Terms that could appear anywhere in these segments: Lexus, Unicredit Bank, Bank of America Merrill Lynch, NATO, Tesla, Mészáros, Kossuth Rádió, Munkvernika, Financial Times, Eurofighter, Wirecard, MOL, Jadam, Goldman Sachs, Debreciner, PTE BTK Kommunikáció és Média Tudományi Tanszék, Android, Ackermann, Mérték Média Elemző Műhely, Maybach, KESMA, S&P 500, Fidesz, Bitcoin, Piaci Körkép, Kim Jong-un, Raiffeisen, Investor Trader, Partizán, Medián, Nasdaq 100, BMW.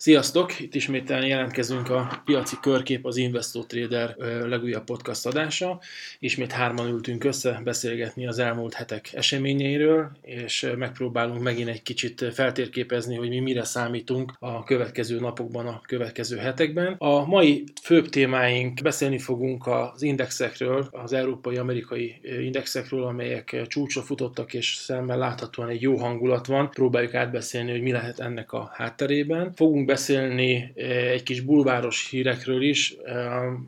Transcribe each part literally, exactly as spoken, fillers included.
Sziasztok! Itt ismételni jelentkezünk a Piaci Körkép, az Investor Trader legújabb podcast adása. Ismét hárman ültünk össze beszélgetni az elmúlt hetek eseményeiről, és megpróbálunk megint egy kicsit feltérképezni, hogy mi mire számítunk a következő napokban, a következő hetekben. A mai főbb témáink: beszélni fogunk az indexekről, az európai-amerikai indexekről, amelyek csúcsra futottak, és szemmel láthatóan egy jó hangulat van. Próbáljuk átbeszélni, hogy mi lehet ennek a hátterében. Fogunk beszélni egy kis bulváros hírekről is,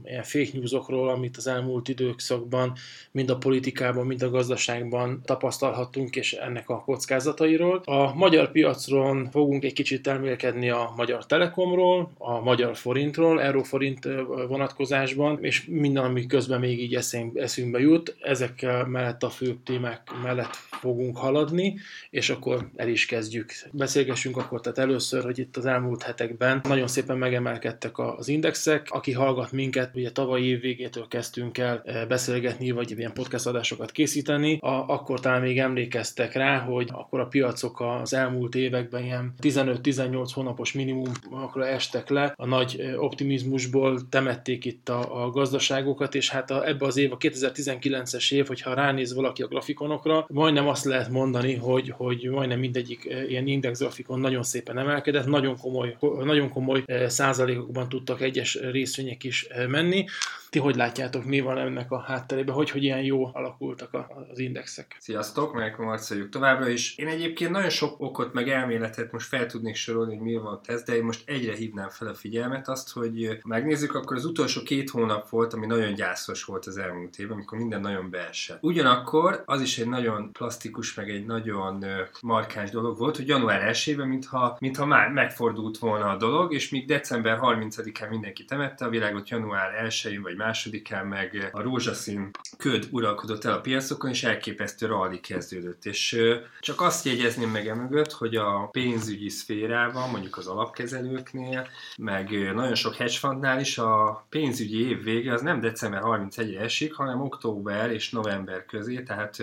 ilyen fake newsokról, amit az elmúlt időszakban mind a politikában, mind a gazdaságban tapasztalhattunk, és ennek a kockázatairól. A magyar piacron fogunk egy kicsit elmélkedni a Magyar Telekomról, a magyar forintról, euróforint vonatkozásban, és minden, ami közben még így eszünkbe jut. Ezek mellett, a fő témák mellett fogunk haladni, és akkor el is kezdjük. Beszélgessünk akkor tehát először, hogy itt az elmúlt hetekben nagyon szépen megemelkedtek az indexek. Aki hallgat minket, ugye tavalyi év végétől kezdtünk el beszélgetni, vagy ilyen podcast adásokat készíteni, a, akkor talán még emlékeztek rá, hogy akkor a piacok az elmúlt években ilyen tizenöt-tizennyolc hónapos minimumokra estek le, a nagy optimizmusból temették itt a, a gazdaságokat, és hát a, ebbe az év, a kétezer-tizenkilences év, hogyha ránéz valaki a grafikonokra, majdnem azt lehet mondani, hogy, hogy majdnem mindegyik ilyen index grafikon nagyon szépen emelkedett, nagyon komoly Nagyon komoly százalékokban tudtak egyes részvények is menni. Ti hogy látjátok, mi van ennek a hátterében, hogy, hogy ilyen jó alakultak az indexek? Sziasztok, Melkom Marceljuk továbbra is. Én egyébként nagyon sok okot meg elméletet most fel tudnék sorolni, hogy mi van ez, de én most egyre hívnám fel a figyelmet azt, hogy megnézzük, akkor az utolsó két hónap volt, ami nagyon gyászos volt az elmúlt évben, amikor minden nagyon beesett. Ugyanakkor az is egy nagyon plastikus, meg egy nagyon markáns dolog volt, hogy január elsejében, mintha, mintha már megfordult volna a dolog, és míg december harmincadikán mindenki temette a világot, január elsején vagy másodikán meg a rózsaszín köd uralkodott el a piacokon, és elképesztő rally kezdődött. És csak azt jegyezném meg emögött, hogy a pénzügyi szférában, mondjuk az alapkezelőknél, meg nagyon sok hedge fundnál is a pénzügyi év vége az nem december harmincegyre esik, hanem október és november közé, tehát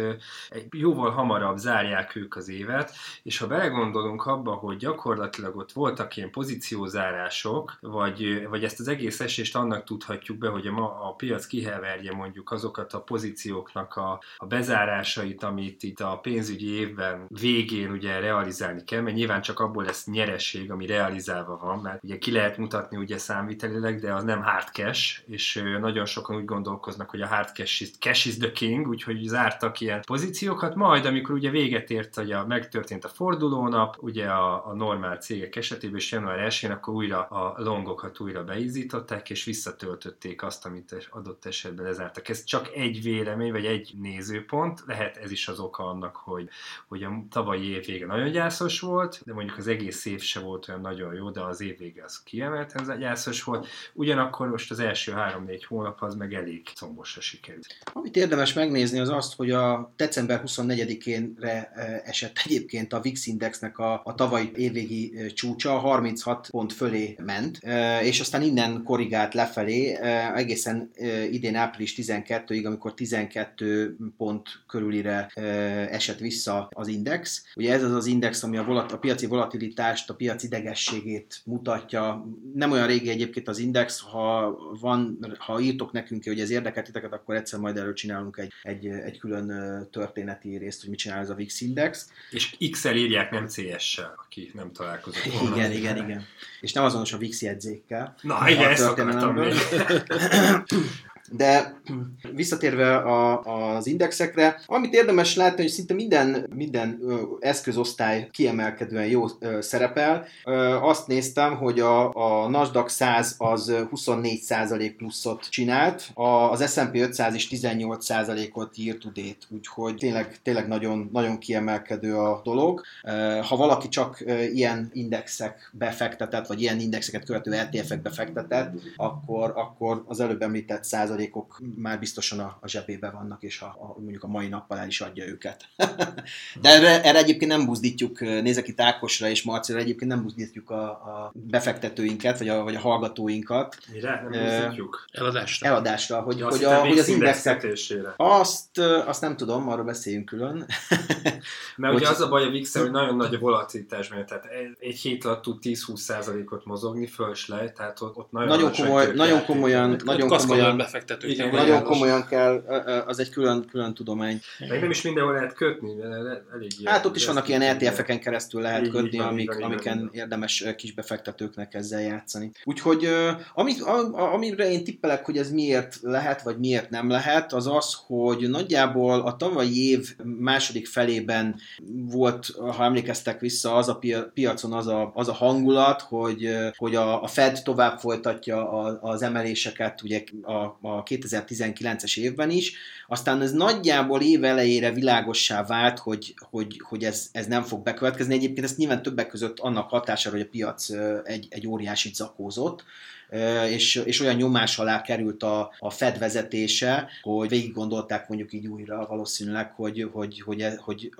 jóval hamarabb zárják ők az évet, és ha belegondolunk abba, hogy gyakorlatilag ott voltak ilyen pozíciózárások, vagy, vagy ezt az egész esést annak tudhatjuk be, hogy a, a piac kiheverje mondjuk azokat a pozícióknak a, a bezárásait, amit itt a pénzügyi évben végén ugye realizálni kell, mert nyilván csak abból lesz nyereség, ami realizálva van, mert ugye ki lehet mutatni ugye számvitelileg, de az nem hard cash, és nagyon sokan úgy gondolkoznak, hogy a hard cash is, cash is the king, úgyhogy zártak ilyen pozíciókat, majd amikor ugye véget ért, hogy a, megtörtént a fordulónap, ugye a, a normál cégek esetében, és január elsején akkor újra a longokat újra beízították, és visszatöltötték azt, amit adott esetben lezártak. Ez csak egy vélemény, vagy egy nézőpont, lehet ez is az oka annak, hogy, hogy a tavalyi év vége nagyon gyászos volt, de mondjuk az egész év se volt olyan nagyon jó, de az év vége az kiemelten gyászos volt. Ugyanakkor most az első három-négy hónap az meg elég combosra sikerült. Amit érdemes megnézni az azt, hogy a december huszonnegyedikére esett egyébként a vé i iksz indexnek a, a tavalyi évvégi csúcsa, harminchat pont fölé ment, és aztán innen korrigált lefelé egészen idén április tizenkettedikéig, amikor tizenkét pont körülire esett vissza az index. Ugye ez az az index, ami a, volat- a piaci volatilitást, a piac idegességét mutatja. Nem olyan régi egyébként az index, ha, van, ha írtok nekünk, hogy ez érdekel titeket, akkor egyszer majd erről csinálunk egy, egy, egy külön történeti részt, hogy mit csinál ez a vé i iksz index. És X-el írják, nem C S-sel, aki nem találkozott volna. Igen, igen, igen. És nem azonos a vé i iksz jegyzékkel. Na, igen, ezt akartam még. De visszatérve a, az indexekre, amit érdemes látni, hogy szinte minden, minden eszközosztály kiemelkedően jó szerepel. Azt néztem, hogy a, a Nasdaq száz az huszonnégy százalék pluszot csinált, az S and P ötszáz is tizennyolc százalékot year to date, úgyhogy tényleg, tényleg nagyon, nagyon kiemelkedő a dolog. Ha valaki csak ilyen indexek befektetett, vagy ilyen indexeket követő E T F-ek befektetett, akkor, akkor az előbb említett százalék százalékok már biztosan a, a zsebébe vannak, és a, a, mondjuk a mai nappal el is adja őket. De erre, erre egyébként nem buzdítjuk, nézek itt Ákosra és Marcira, egyébként nem buzdítjuk a, a befektetőinket, vagy a, vagy a hallgatóinkat. Mire? Nem uh, buzdítjuk? Eladásra. Eladásra, hogy, ja, hogy, a, hogy az indexet... Azt, azt nem tudom, arról beszéljünk külön. Mert ugye az a baj a vixen, hogy nagyon nagy a volatilitás, mert tehát egy hét alatt tud tíz-húsz százalékot mozogni, föl is le, tehát ott, ott nagyon... Nagyon, komoly, nagyon komolyan... Ott nagyon ott komolyan befektetők. Igen, nagyon járvás. Komolyan kell, az egy külön, külön tudomány. Meg nem is mindenhol lehet kötni, de elég ilyen. Hát ott is vannak ilyen é té ef-eken keresztül lehet így, kötni, így, amik, így, amiken így, érdemes kis befektetőknek ezzel játszani. Úgyhogy amit, amire én tippelek, hogy ez miért lehet, vagy miért nem lehet, az az, hogy nagyjából a tavalyi év második felében volt, ha emlékeztek vissza, az a piacon az a, az a hangulat, hogy, hogy a, a Fed tovább folytatja a, az emeléseket ugye a, a kétezer-tizenkilences évben is, aztán ez nagyjából év elejére világossá vált, hogy, hogy, hogy ez, ez nem fog bekövetkezni. Egyébként ezt nyilván többek között annak hatására, hogy a piac egy, egy óriásit zakózott, És, és olyan nyomás alá került a, a Fed vezetése, hogy végig gondolták mondjuk így újra valószínűleg, hogy, hogy, hogy, hogy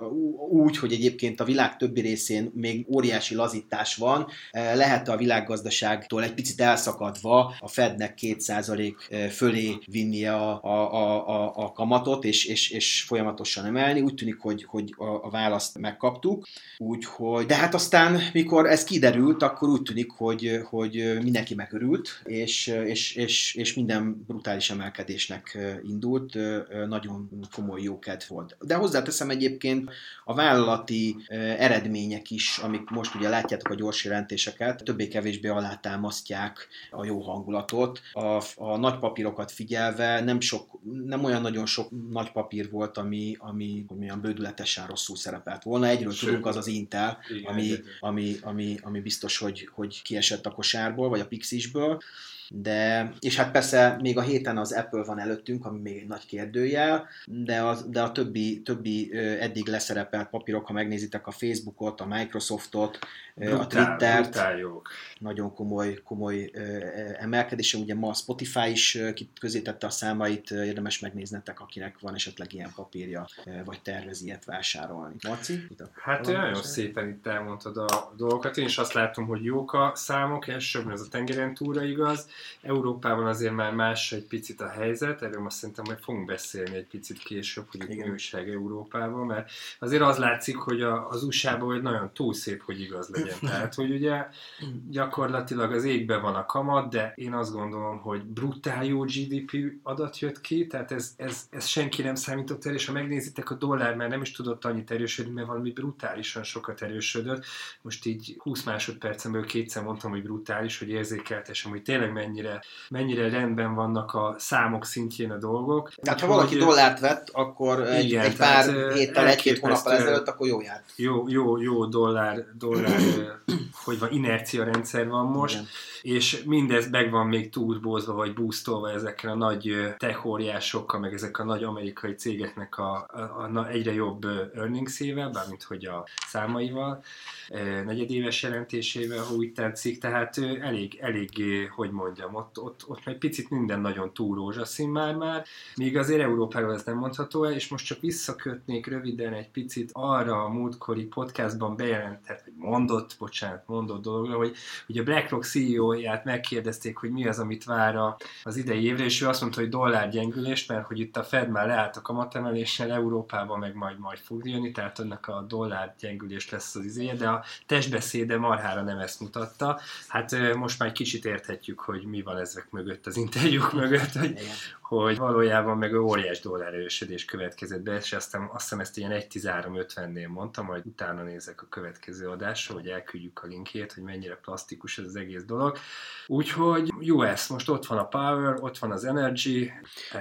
úgy, hogy egyébként a világ többi részén még óriási lazítás van, lehet a világgazdaságtól egy picit elszakadva a Fednek két százalék fölé vinnie a, a, a, a kamatot, és, és, és folyamatosan emelni. Úgy tűnik, hogy, hogy a, a választ megkaptuk. Úgyhogy, de hát aztán, mikor ez kiderült, akkor úgy tűnik, hogy, hogy mindenki megörült, És, és, és, és minden brutális emelkedésnek indult, nagyon komoly jókedv volt. De hozzáteszem egyébként a vállalati eredmények is, amik most ugye látjátok a gyors jelentéseket, többé-kevésbé alátámasztják a jó hangulatot. A, a nagy papírokat figyelve nem, sok, nem olyan nagyon sok nagy papír volt, ami, ami olyan bődületesen rosszul szerepelt volna. Egyről Sőt. tudunk, az az Intel, ami, ami, ami, ami biztos, hogy, hogy kiesett a kosárból, vagy a Pixisből. De, és hát persze még a héten az Apple van előttünk, ami még egy nagy kérdőjel, de a, de a többi, többi eddig leszerepelt papírok, ha megnézitek a Facebookot, a Microsoftot, brutál, a Twittert, brutál jók. Nagyon komoly, komoly emelkedése. Ugye ma a Spotify is közétette a számait, érdemes megnéznetek, akinek van esetleg ilyen papírja, vagy tervez ilyet vásárolni. Marci? Hát nagyon szépen itt elmondtad a dolgokat, én is azt látom, hogy jók a számok, elsőbb ez a tengeren túlra igaz. Európában azért már más egy picit a helyzet, erről most szerintem majd fogunk beszélni egy picit később, hogy itt nőség Európában, mert azért az látszik, hogy az u es á-ban egy nagyon túl szép, hogy igaz legyen. Tehát, hogy ugye gyakorlatilag az égben van a kamat, de én azt gondolom, hogy brutál jó gé dé pé adat jött ki, tehát ez, ez, ez senki nem számított el, és ha megnézitek, a dollár már nem is tudott annyit erősödni, mert valami brutálisan sokat erősödött. Most így húsz másodpercemből kétszer mondtam, hogy brutális, hogy érzékeltesem, hogy tényleg Mennyire, mennyire rendben vannak a számok szintjén a dolgok. Tehát ha valaki hogy, dollárt vett, akkor egy, igen, egy pár héttel, egy-két hónappal ezelőtt, akkor jó járt. Jó, jó, jó dollár, dollár hogy van, inercia rendszer van most, igen. És mindez meg van még turbózva, vagy boostolva ezekkel a nagy tech óriásokkal, meg ezek a nagy amerikai cégeknek a, a, a, a egyre jobb earnings-ével, bármint hogy a számaival, negyedéves jelentésével, ha úgy tetszik, tehát elég, elég, hogy mondjam, Ott, ott, ott egy picit minden nagyon túl rózsaszín már-már, míg azért Európáról ez nem mondható el, és most csak visszakötnék röviden egy picit arra a múltkori podcastban bejelentett, vagy mondott, bocsánat, mondott dologra, hogy, hogy a BlackRock cé e ó-ját megkérdezték, hogy mi az, amit vár az idei évre, és ő azt mondta, hogy dollárgyengülés, mert hogy itt a Fed már leállt a kamatemeléssel, Európában meg majd majd fog jönni, tehát annak a dollárgyengülés lesz az izéje, de a testbeszéde marhára nem ezt mutatta. Hát most már kicsit érthetjük, hogy mi van ezek mögött, az interjúk mögött, hogy, hogy valójában meg óriás dollár erősödés következett be, és aztán azt hiszem ezt ilyen egy tizenhárom ötvennél mondtam, majd utána nézek a következő adásra, hogy elküldjük a linkjét, hogy mennyire plastikus ez az egész dolog. Úgyhogy u es, most ott van a power, ott van az energy.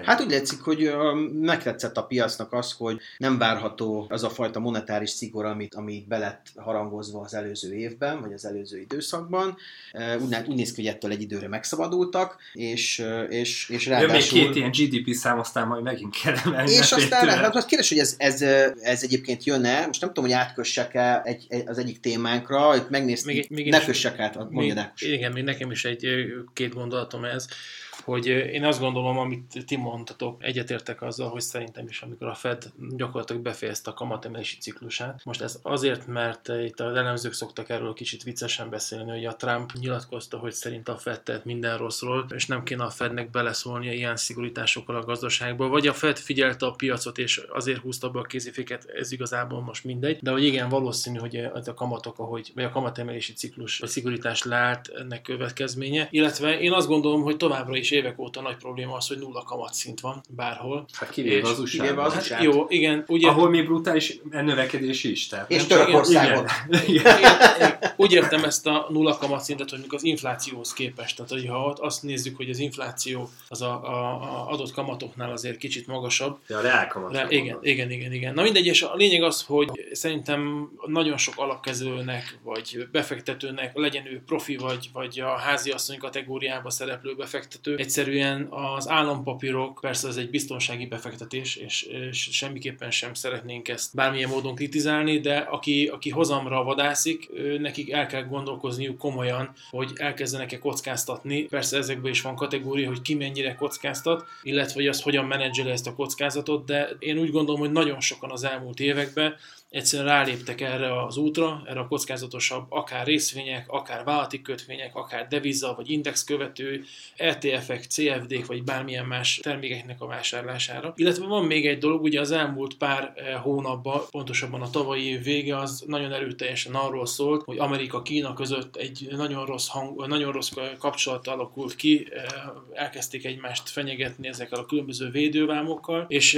Hát úgy látszik, hogy megtetszett a piacnak az, hogy nem várható az a fajta monetáris szigor, amit, amit be lett harangozva az előző évben, vagy az előző időszakban. Úgy, úgy néz ki, hogy ettől egy időre meg szabadultak, és, és, és ráadásul... Jön még két ilyen gé dé pé szám, aztán majd megint kell emelni. És aztán rá, hát kérdés, hogy ez, ez, ez egyébként jönne, most nem tudom, hogy átkössek-e egy, az egyik témánkra, itt megnéztük, ne kössek át, mondjad Ákos. Igen, még nekem is egy két gondolatom ez, hogy én azt gondolom, amit ti mondtatok, egyetértek azzal, hogy szerintem is, amikor a Fed gyakorlatilag befejezte a kamatemelési ciklusát. Most ez azért, mert itt az elemzők szoktak erről kicsit viccesen beszélni, hogy a Trump nyilatkozta, hogy szerint a Fed tehet minden rosszról, és nem kéne a Fednek beleszólnia ilyen szigorításokkal a gazdaságba, vagy a Fed figyelte a piacot, és azért húzta be a kéziféket, ez igazából most mindegy. De hogy igen, valószínű, hogy ez a kamatok, ahogy, vagy a kamatemelési ciklus, vagy szigorítás leállt, ennek következménye. Illetve én azt gondolom, hogy továbbra is évek óta nagy probléma az, hogy nulla kamatszint van bárhol. Hát kivéve az u es á-ban. Hát jó, igen. Ugye, ahol még brutális növekedés is. Tehát, és Törökországon. Úgy értem ezt a nulla kamatszintet, hogy az inflációhoz képest. Tehát, hogy ha azt nézzük, hogy az infláció az a, a, a adott kamatoknál azért kicsit magasabb. De a reál kamat. Re, igen, igen, igen, igen. Na mindegy, és a lényeg az, hogy szerintem nagyon sok alapkezelőnek, vagy befektetőnek, legyen ő profi, vagy, vagy a háziasszony kategóriába szereplő befektető, egyszerűen az állampapírok, persze ez egy biztonsági befektetés, és, és semmiképpen sem szeretnénk ezt bármilyen módon kritizálni, de aki, aki hozamra vadászik, nekik el kell gondolkozniuk komolyan, hogy elkezdenek-e kockáztatni. Persze ezekből is van kategória, hogy ki mennyire kockáztat, illetve hogy az hogyan menedzseli ezt a kockázatot, de én úgy gondolom, hogy nagyon sokan az elmúlt években egyszerűen ráléptek erre az útra, erre a kockázatosabb, akár részvények, akár vállalati kötvények, akár deviza, vagy indexkövető, é té ef-ek, cé ef dé-k, vagy bármilyen más termékeknek a vásárlására. Illetve van még egy dolog, ugye az elmúlt pár hónapban, pontosabban a tavalyi év vége, az nagyon erőteljesen arról szólt, hogy Amerika-Kína között egy nagyon rossz, hang, nagyon rossz kapcsolat alakult ki, elkezdték egymást fenyegetni ezekkel a különböző védővámokkal, és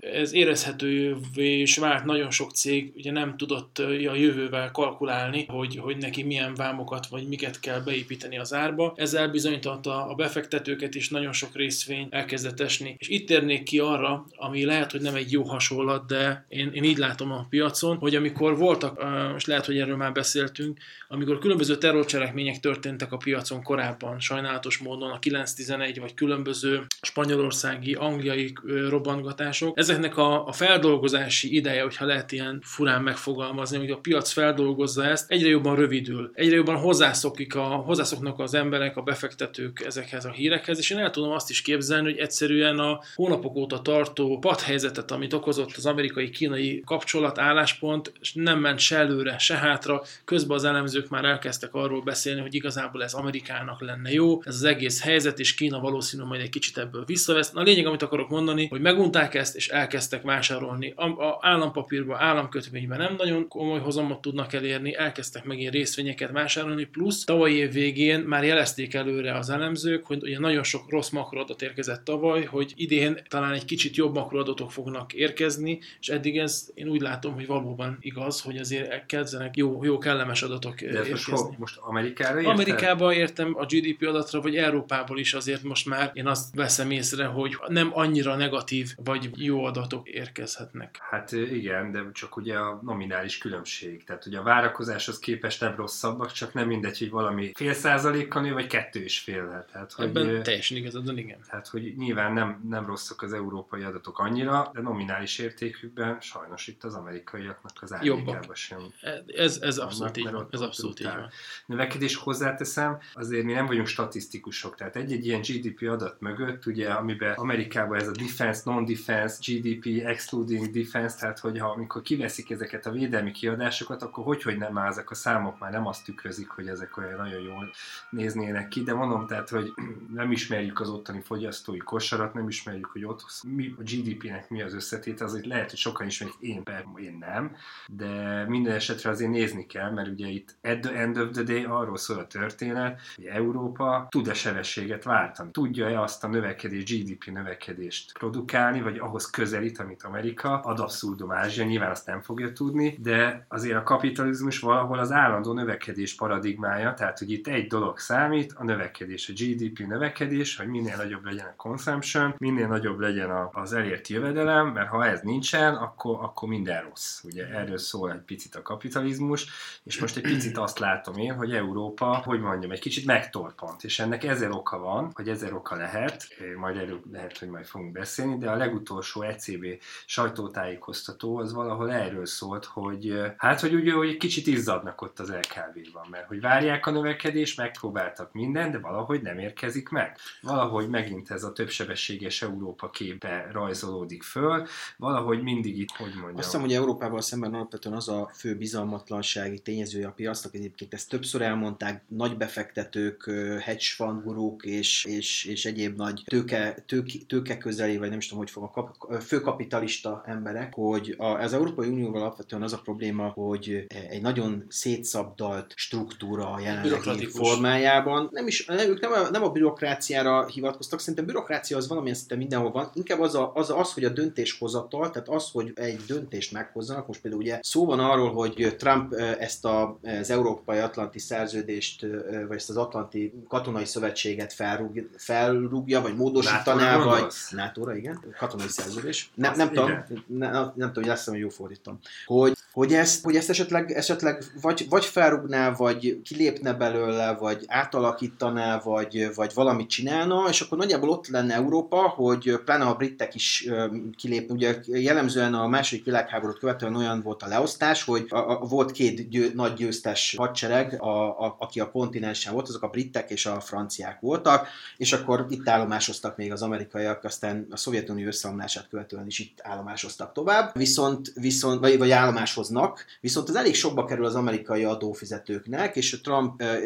ez érezhetővé is vált, nagyon sok cég ugye nem tudott a jövővel kalkulálni, hogy, hogy neki milyen vámokat vagy miket kell beépíteni az árba. Ezzel bizonyította a befektetőket is, nagyon sok részvény elkezdett esni. És itt térnék ki arra, ami lehet, hogy nem egy jó hasonlat, de én, én így látom a piacon, hogy amikor voltak, és lehet, hogy erről már beszéltünk, amikor különböző terrorcselekmények történtek a piacon korábban, sajnálatos módon a kilenc tizenegy vagy különböző spanyolországi, angliai robbantgatások, ezeknek a, a feldolgozási ideje, hogyha lehet ilyen furán megfogalmazni, hogy a piac feldolgozza ezt, egyre jobban rövidül, egyre jobban hozzászokik a, hozzászoknak az emberek, a befektetők ezekhez a hírekhez, és én el tudom azt is képzelni, hogy egyszerűen a hónapok óta tartó padhelyzetet, amit okozott az amerikai-kínai kapcsolat, álláspont, és nem ment se előre, se hátra, közben az elemzők már elkezdtek arról beszélni, hogy igazából ez Amerikának lenne jó, ez az egész helyzet, és Kína valószínűleg majd egy kicsit ebből visszavesz. Na, a lényeg, amit akarok mondani, hogy megunták ezt, és elkezdtek vásárolni. A, a állampapírba, állam kötvényben nem nagyon komoly hozamot tudnak elérni, elkezdtek megint részvényeket vásárolni, plusz tavalyi év végén már jelezték előre az elemzők, hogy ugye nagyon sok rossz makroadat érkezett tavaly, hogy idén talán egy kicsit jobb makroadatok fognak érkezni, és eddig ez én úgy látom, hogy valóban igaz, hogy azért kezdenek jó, jó kellemes adatok De érkezni. Most, most Amerikára értem? Amerikában értem a gé dé pé adatra, vagy Európából is azért most már én azt veszem észre, hogy nem annyira negatív, vagy jó adatok érkezhetnek. Hát igen, de csak ugye a nominális különbség. Tehát ugye a várakozáshoz képest nem rosszabbak, csak nem mindegy, hogy valami fél százalékkal nő, vagy kettő és fél. Tehát, hogy, ebben teljesen igazadon, igen. Tehát, hogy nyilván nem, nem rosszak az európai adatok annyira, de nominális értékükben sajnos itt az amerikaiaknak az árnyékában sem. Ez, ez abszolút így van. Ez abszolút így van. Növekedés hozzáteszem, azért mi nem vagyunk statisztikusok. Tehát egy-egy ilyen gé dé pé adat mögött, ugye, amiben Amerikában ez a defense, non-defense, gé dé pé, excluding defense, tehát hogy ha, amikor veszik ezeket a védelmi kiadásokat, akkor hogy, hogy nem, ezek a számok már nem azt tükrözik, hogy ezek olyan nagyon jól néznének ki, de mondom, tehát, hogy nem ismerjük az ottani fogyasztói kosarat, nem ismerjük, hogy ott mi a gé dé pének mi az összetétel, azért lehet, hogy sokan ismerik, én, én nem, de minden esetre azért nézni kell, mert ugye itt at the end of the day arról szól a történet, hogy Európa tud-e sebességet váltani, tudja-e azt a növekedés, gé dé pé növekedést produkálni, vagy ahhoz közelít, amit Amerika, ad abszurdum Ázsia, nyilván azt nem fogja tudni, de azért a kapitalizmus valahol az állandó növekedés paradigmája, tehát hogy itt egy dolog számít, a növekedés, a gé dé pé növekedés, hogy minél nagyobb legyen a consumption, minél nagyobb legyen az elért jövedelem, mert ha ez nincsen, akkor, akkor minden rossz. Ugye erről szól egy picit a kapitalizmus, és most egy picit azt látom én, hogy Európa, hogy mondjam, egy kicsit megtorpant, és ennek ezer oka van, vagy ezer oka lehet, majd erről lehet, hogy majd fogunk beszélni, de a legutolsó é cé bé sajtótájékoztató az valahol el erről szólt, hogy hát, hogy úgy, hogy egy kicsit izzadnak ott az el ká vé-ban, mert hogy várják a növekedést, megpróbáltak mindent, de valahogy nem érkezik meg. Valahogy megint ez a többsebességes Európa képe rajzolódik föl, valahogy mindig itt, hogy mondjam. Azt hiszem, hogy Európával szemben alapvetően az a fő bizalmatlansági tényezője a piacnak, egyébként ezt többször elmondták, nagy befektetők, hedge fund gurúk és, és, és egyéb nagy tőke, tőke, tőke közeli, vagy nem is tudom, hogy fogom, kap, főkapitalista emberek, hogy a, az Európai Unióval alapvetően az a probléma, hogy egy nagyon szétszabdalt struktúra a jelenlegi formájában. Nem is, ők nem a, nem a bürokráciára hivatkoztak, szerintem bürokrácia az valamilyen szinte mindenhol van, inkább az, a, az, az, hogy a döntéshozatal, tehát az, hogy egy döntést meghozzanak, most például ugye szó van arról, hogy Trump ezt a, az Európai Atlanti Szerződést, vagy ezt az Atlanti Katonai Szövetséget felrúgja, felrúgja vagy módosítaná, NATO-ra vagy... nátóra, igen, katonai szerződés. Nem, nem tudom, ne, nem tudom, hogy azt hiszem, hogy jól fordítom. Hogy, hogy, ezt, hogy ezt esetleg, esetleg vagy, vagy felrúgná, vagy kilépne belőle, vagy átalakítaná, vagy, vagy valamit csinálna, és akkor nagyjából ott lenne Európa, hogy pláne a britek is kilépne. Ugye jellemzően a második világháborút követően olyan volt a leosztás, hogy a, a, volt két győ, nagy győztes hadsereg, a, a, aki a kontinensen volt, azok a britek és a franciák voltak, és akkor itt állomásoztak még az amerikaiak, aztán a Szovjetunió összeomlását követően is itt állomásoztak tovább, viszont, viszont vagy, vagy állomáshoznak, viszont az elég sokba kerül az amerikai adófizetőknek, és Trump e, e,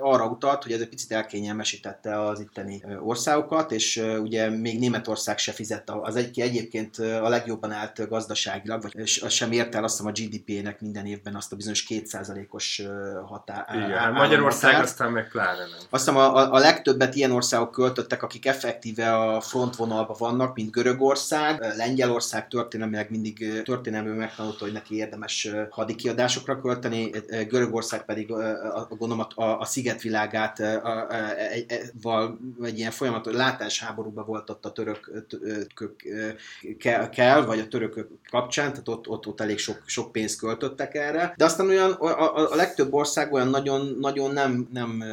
arra utalt, hogy ez egy picit elkényelmesítette az itteni országokat, és e, ugye még Németország se fizette, az egy, egyébként a legjobban állt gazdaságilag, vagy sem ért el azt hiszem a gé dé pé-nek minden évben azt a bizonyos kétszázalékos határ. Igen, Magyarország határ. Aztán meg pláne nem. Azt hiszem a, a legtöbbet ilyen országok költöttek, akik effektíve a frontvonalban vannak, mint Görögország, Lengyelország történelmileg mindig történelmű megtanulta, hogy neki érdemes hadikiadásokra költeni, Görögország pedig a, gondolom a, a szigetvilágát a, a, a, val, egy ilyen folyamatos látásháborúban volt ott a törökökkel, vagy a törökök kapcsán, tehát ott, ott, ott elég sok, sok pénzt költöttek erre, de aztán olyan a, a, a legtöbb ország olyan nagyon, nagyon nem, nem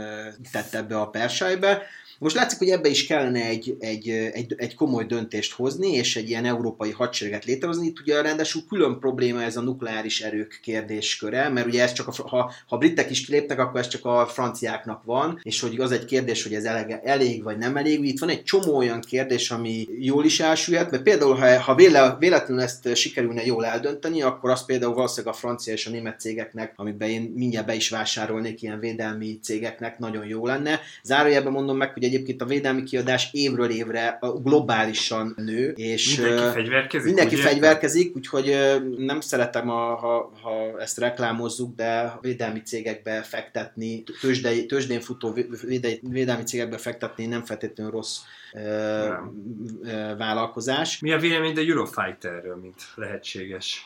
tett ebbe a persájbe. Most látszik, hogy ebbe is kellene egy, egy, egy, egy komoly döntést hozni, és egy ilyen európai hadsereget létrehozni. Itt ugye ráadásul külön probléma ez a nukleáris erők kérdésköre, mert ugye ez csak a, ha, ha britek is kiléptek, akkor ez csak a franciáknak van, és hogy az egy kérdés, hogy ez elege, elég vagy nem elég. Itt van egy csomó olyan kérdés, ami jól is elsüllyed, mert például ha, ha véle, véletlenül ezt sikerülne jól eldönteni, akkor az például valószínűleg a francia és a német cégeknek, amiben én mindjárt be is vásárolnék, ilyen védelmi cégeknek nagyon jó lenne. Zárójelben mondom meg, hogy egyébként a védelmi kiadás évről évre globálisan nő, és mindenki fegyverkezik, mindenki fegyverkezik úgyhogy nem szeretem, a, ha, ha ezt reklámozzuk, de a védelmi cégekbe fektetni, tőzsdei, tőzsdén futó védelmi cégekbe fektetni nem feltétlenül rossz nem. vállalkozás. Mi a vélemény a Eurofighterről, mint lehetséges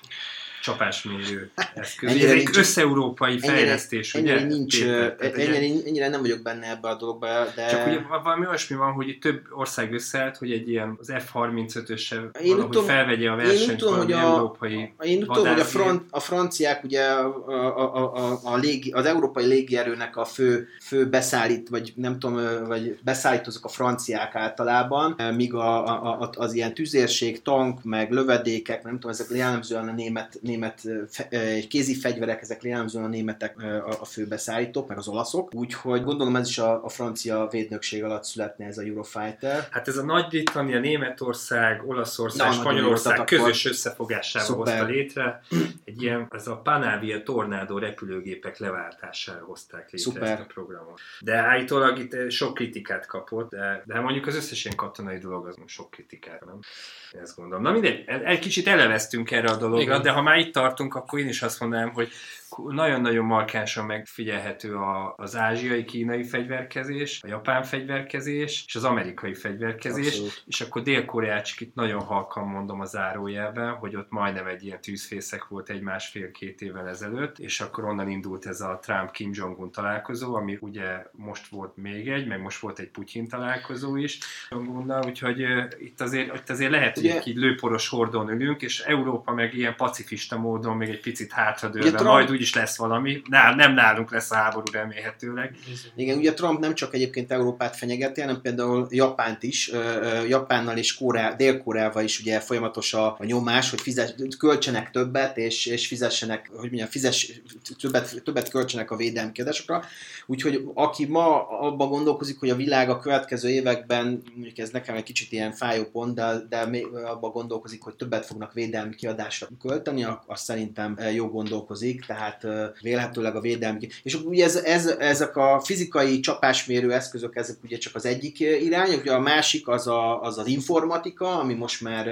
csapásmérő eszköz. Ez egy össze-európai fejlesztés, ennyire, ugye? Nincs, ennyire, ennyire nem vagyok benne ebbe a dologba, de... Csak ugye valami olyasmi van, hogy itt több ország összeállt, hogy egy ilyen az ef harmincötös valahogy tudom, felvegye a versenyt tudom, valami a, európai a, Én tudom, hogy a, front, a franciák ugye a, a, a, a, a légi, az európai légierőnek a fő, fő beszállít, vagy nem tudom, vagy beszállítózók a franciák általában, míg a, a, a, az ilyen tüzérség, tank, meg lövedékek, nem tudom, ezek jellemzően a német német kézi fegyverek, ezek jellemzően a németek a főbeszállítók, meg az olaszok, úgyhogy gondolom ez is a, a francia védnökség alatt születne ez a Eurofighter. Hát ez a Nagy-Britannia, Németország, Olaszország, Spanyolország közös összefogásával hozta létre, egy ilyen, ez a Panavia Tornado repülőgépek leváltására hozták létre szuper. Ezt a programot. De állítólag itt sok kritikát kapott, de, de mondjuk az összes ilyen katonai dolog az sok kritikát, nem? Ezt gondolom. Na mindegy, egy kicsit eleveztünk erre a dologra, de ha már itt tartunk, akkor én is azt mondanám, hogy nagyon-nagyon markánsan megfigyelhető a, az ázsiai-kínai fegyverkezés, a japán fegyverkezés, és az amerikai fegyverkezés, abszolút. És akkor Dél-Koreácsik itt nagyon halkan mondom a zárójelben, hogy ott majdnem egy ilyen tűzfészek volt egy másfél-két évvel ezelőtt, és akkor onnan indult ez a Trump-Kim Jong-un találkozó, ami ugye most volt még egy, meg most volt egy Putyin találkozó is Jong-unnal, úgyhogy uh, itt, azért, itt azért lehet, ugye, hogy így lőporos hordón ülünk, és Európa meg ilyen pacifista módon még egy picit hátradőlve, majd úgyis lesz valami. Nál, nem nálunk lesz háború remélhetőleg. Igen, ugye Trump nem csak egyébként Európát fenyegeti, hanem például Japánt is, Japánnal és Koreá, Dél-Koreával is ugye folyamatos a, a nyomás, hogy fizes, költsenek többet, és, és fizessenek, hogy mondjam, fizes, többet, többet költsenek a védelmi kiadásokra. Úgyhogy aki ma abban gondolkozik, hogy a világ a következő években, mondjuk ez nekem egy kicsit ilyen fájó pont, de, de abban gondolkozik, hogy többet fognak védelmi kiadásra költeni, azt szerintem jó gondolkozik, tehát vélhetőleg a védelmi kiadásra. És ugye ez, ez, ezek a fizikai csapásmérő eszközök, ezek ugye csak az egyik irány, ugye a másik az a, az, az informatika, ami most már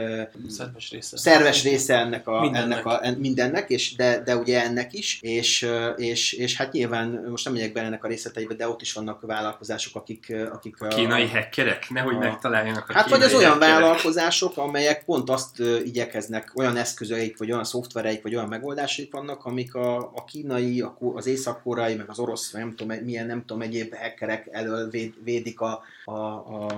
szerves része, szerves része ennek a mindennek, ennek a, mindennek és de, de ugye ennek is, és, és, és hát nyilván most nem megyek bele ennek a részleteibe, de ott is vannak vállalkozások, akik... akik a kínai a, hackerek? Nehogy a, megtaláljanak a hát vagy az olyan hackerek. Vállalkozások, amelyek pont azt igyekeznek, olyan eszközeik, vagy olyan szoftvereik, vagy olyan megoldásaik vannak, amik a, a kínai, a, az észak-koreai, meg az orosz, nem tudom, milyen nem tudom, egyéb hackerek elől véd, védik a, a, a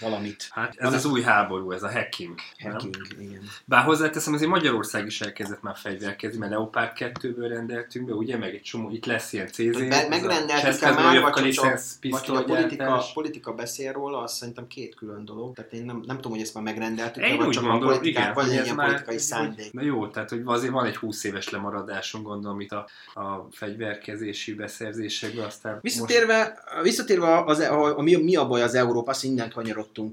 valamit. Hát ez nem? Az új háború, ez a hacking. Hacking, nem? Igen. Bár hozzáteszem, azért Magyarország is elkezdett már fegyverkezni, mert Leopard kettőből rendeltünk be, ugye, meg egy csomó, itt lesz ilyen cé zé. Megrendeltük el már, vagy csak a politika, politika beszél róla, az szerintem két külön dolog. Tehát én nem, nem tudom, hogy ezt már megrendeltük el, vagy csak a politikák, vagy egy ilyen politikai szándék. Na jó, tehát hogy azért van egy húsz éves lemaradásunk, gondolom itt a, a fegyverkezési beszerzésekből, aztán visszatérve, most... visszatérve az, a, a, mi, mi a baj az Európa, mindent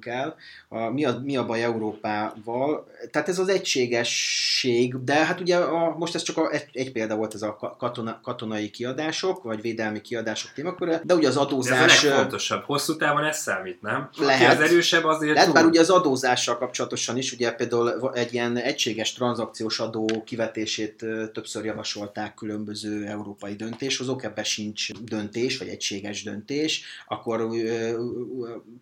el, a, mi, a, mi a baj Európával, tehát ez az egységesség, de hát ugye a, most ez csak a, egy, egy példa volt ez a katona, katonai kiadások, vagy védelmi kiadások témakörre, de ugye az adózás... Ez a legfontosabb, hosszú távon ez számít, nem? Lehet, ki az erősebb azért lehet, túl. Bár ugye az adózással kapcsolatosan is, ugye például egy ilyen egységes tranzakciós adó kivetését többször javasolták különböző európai döntéshozók, ebben sincs döntés, vagy egységes döntés, akkor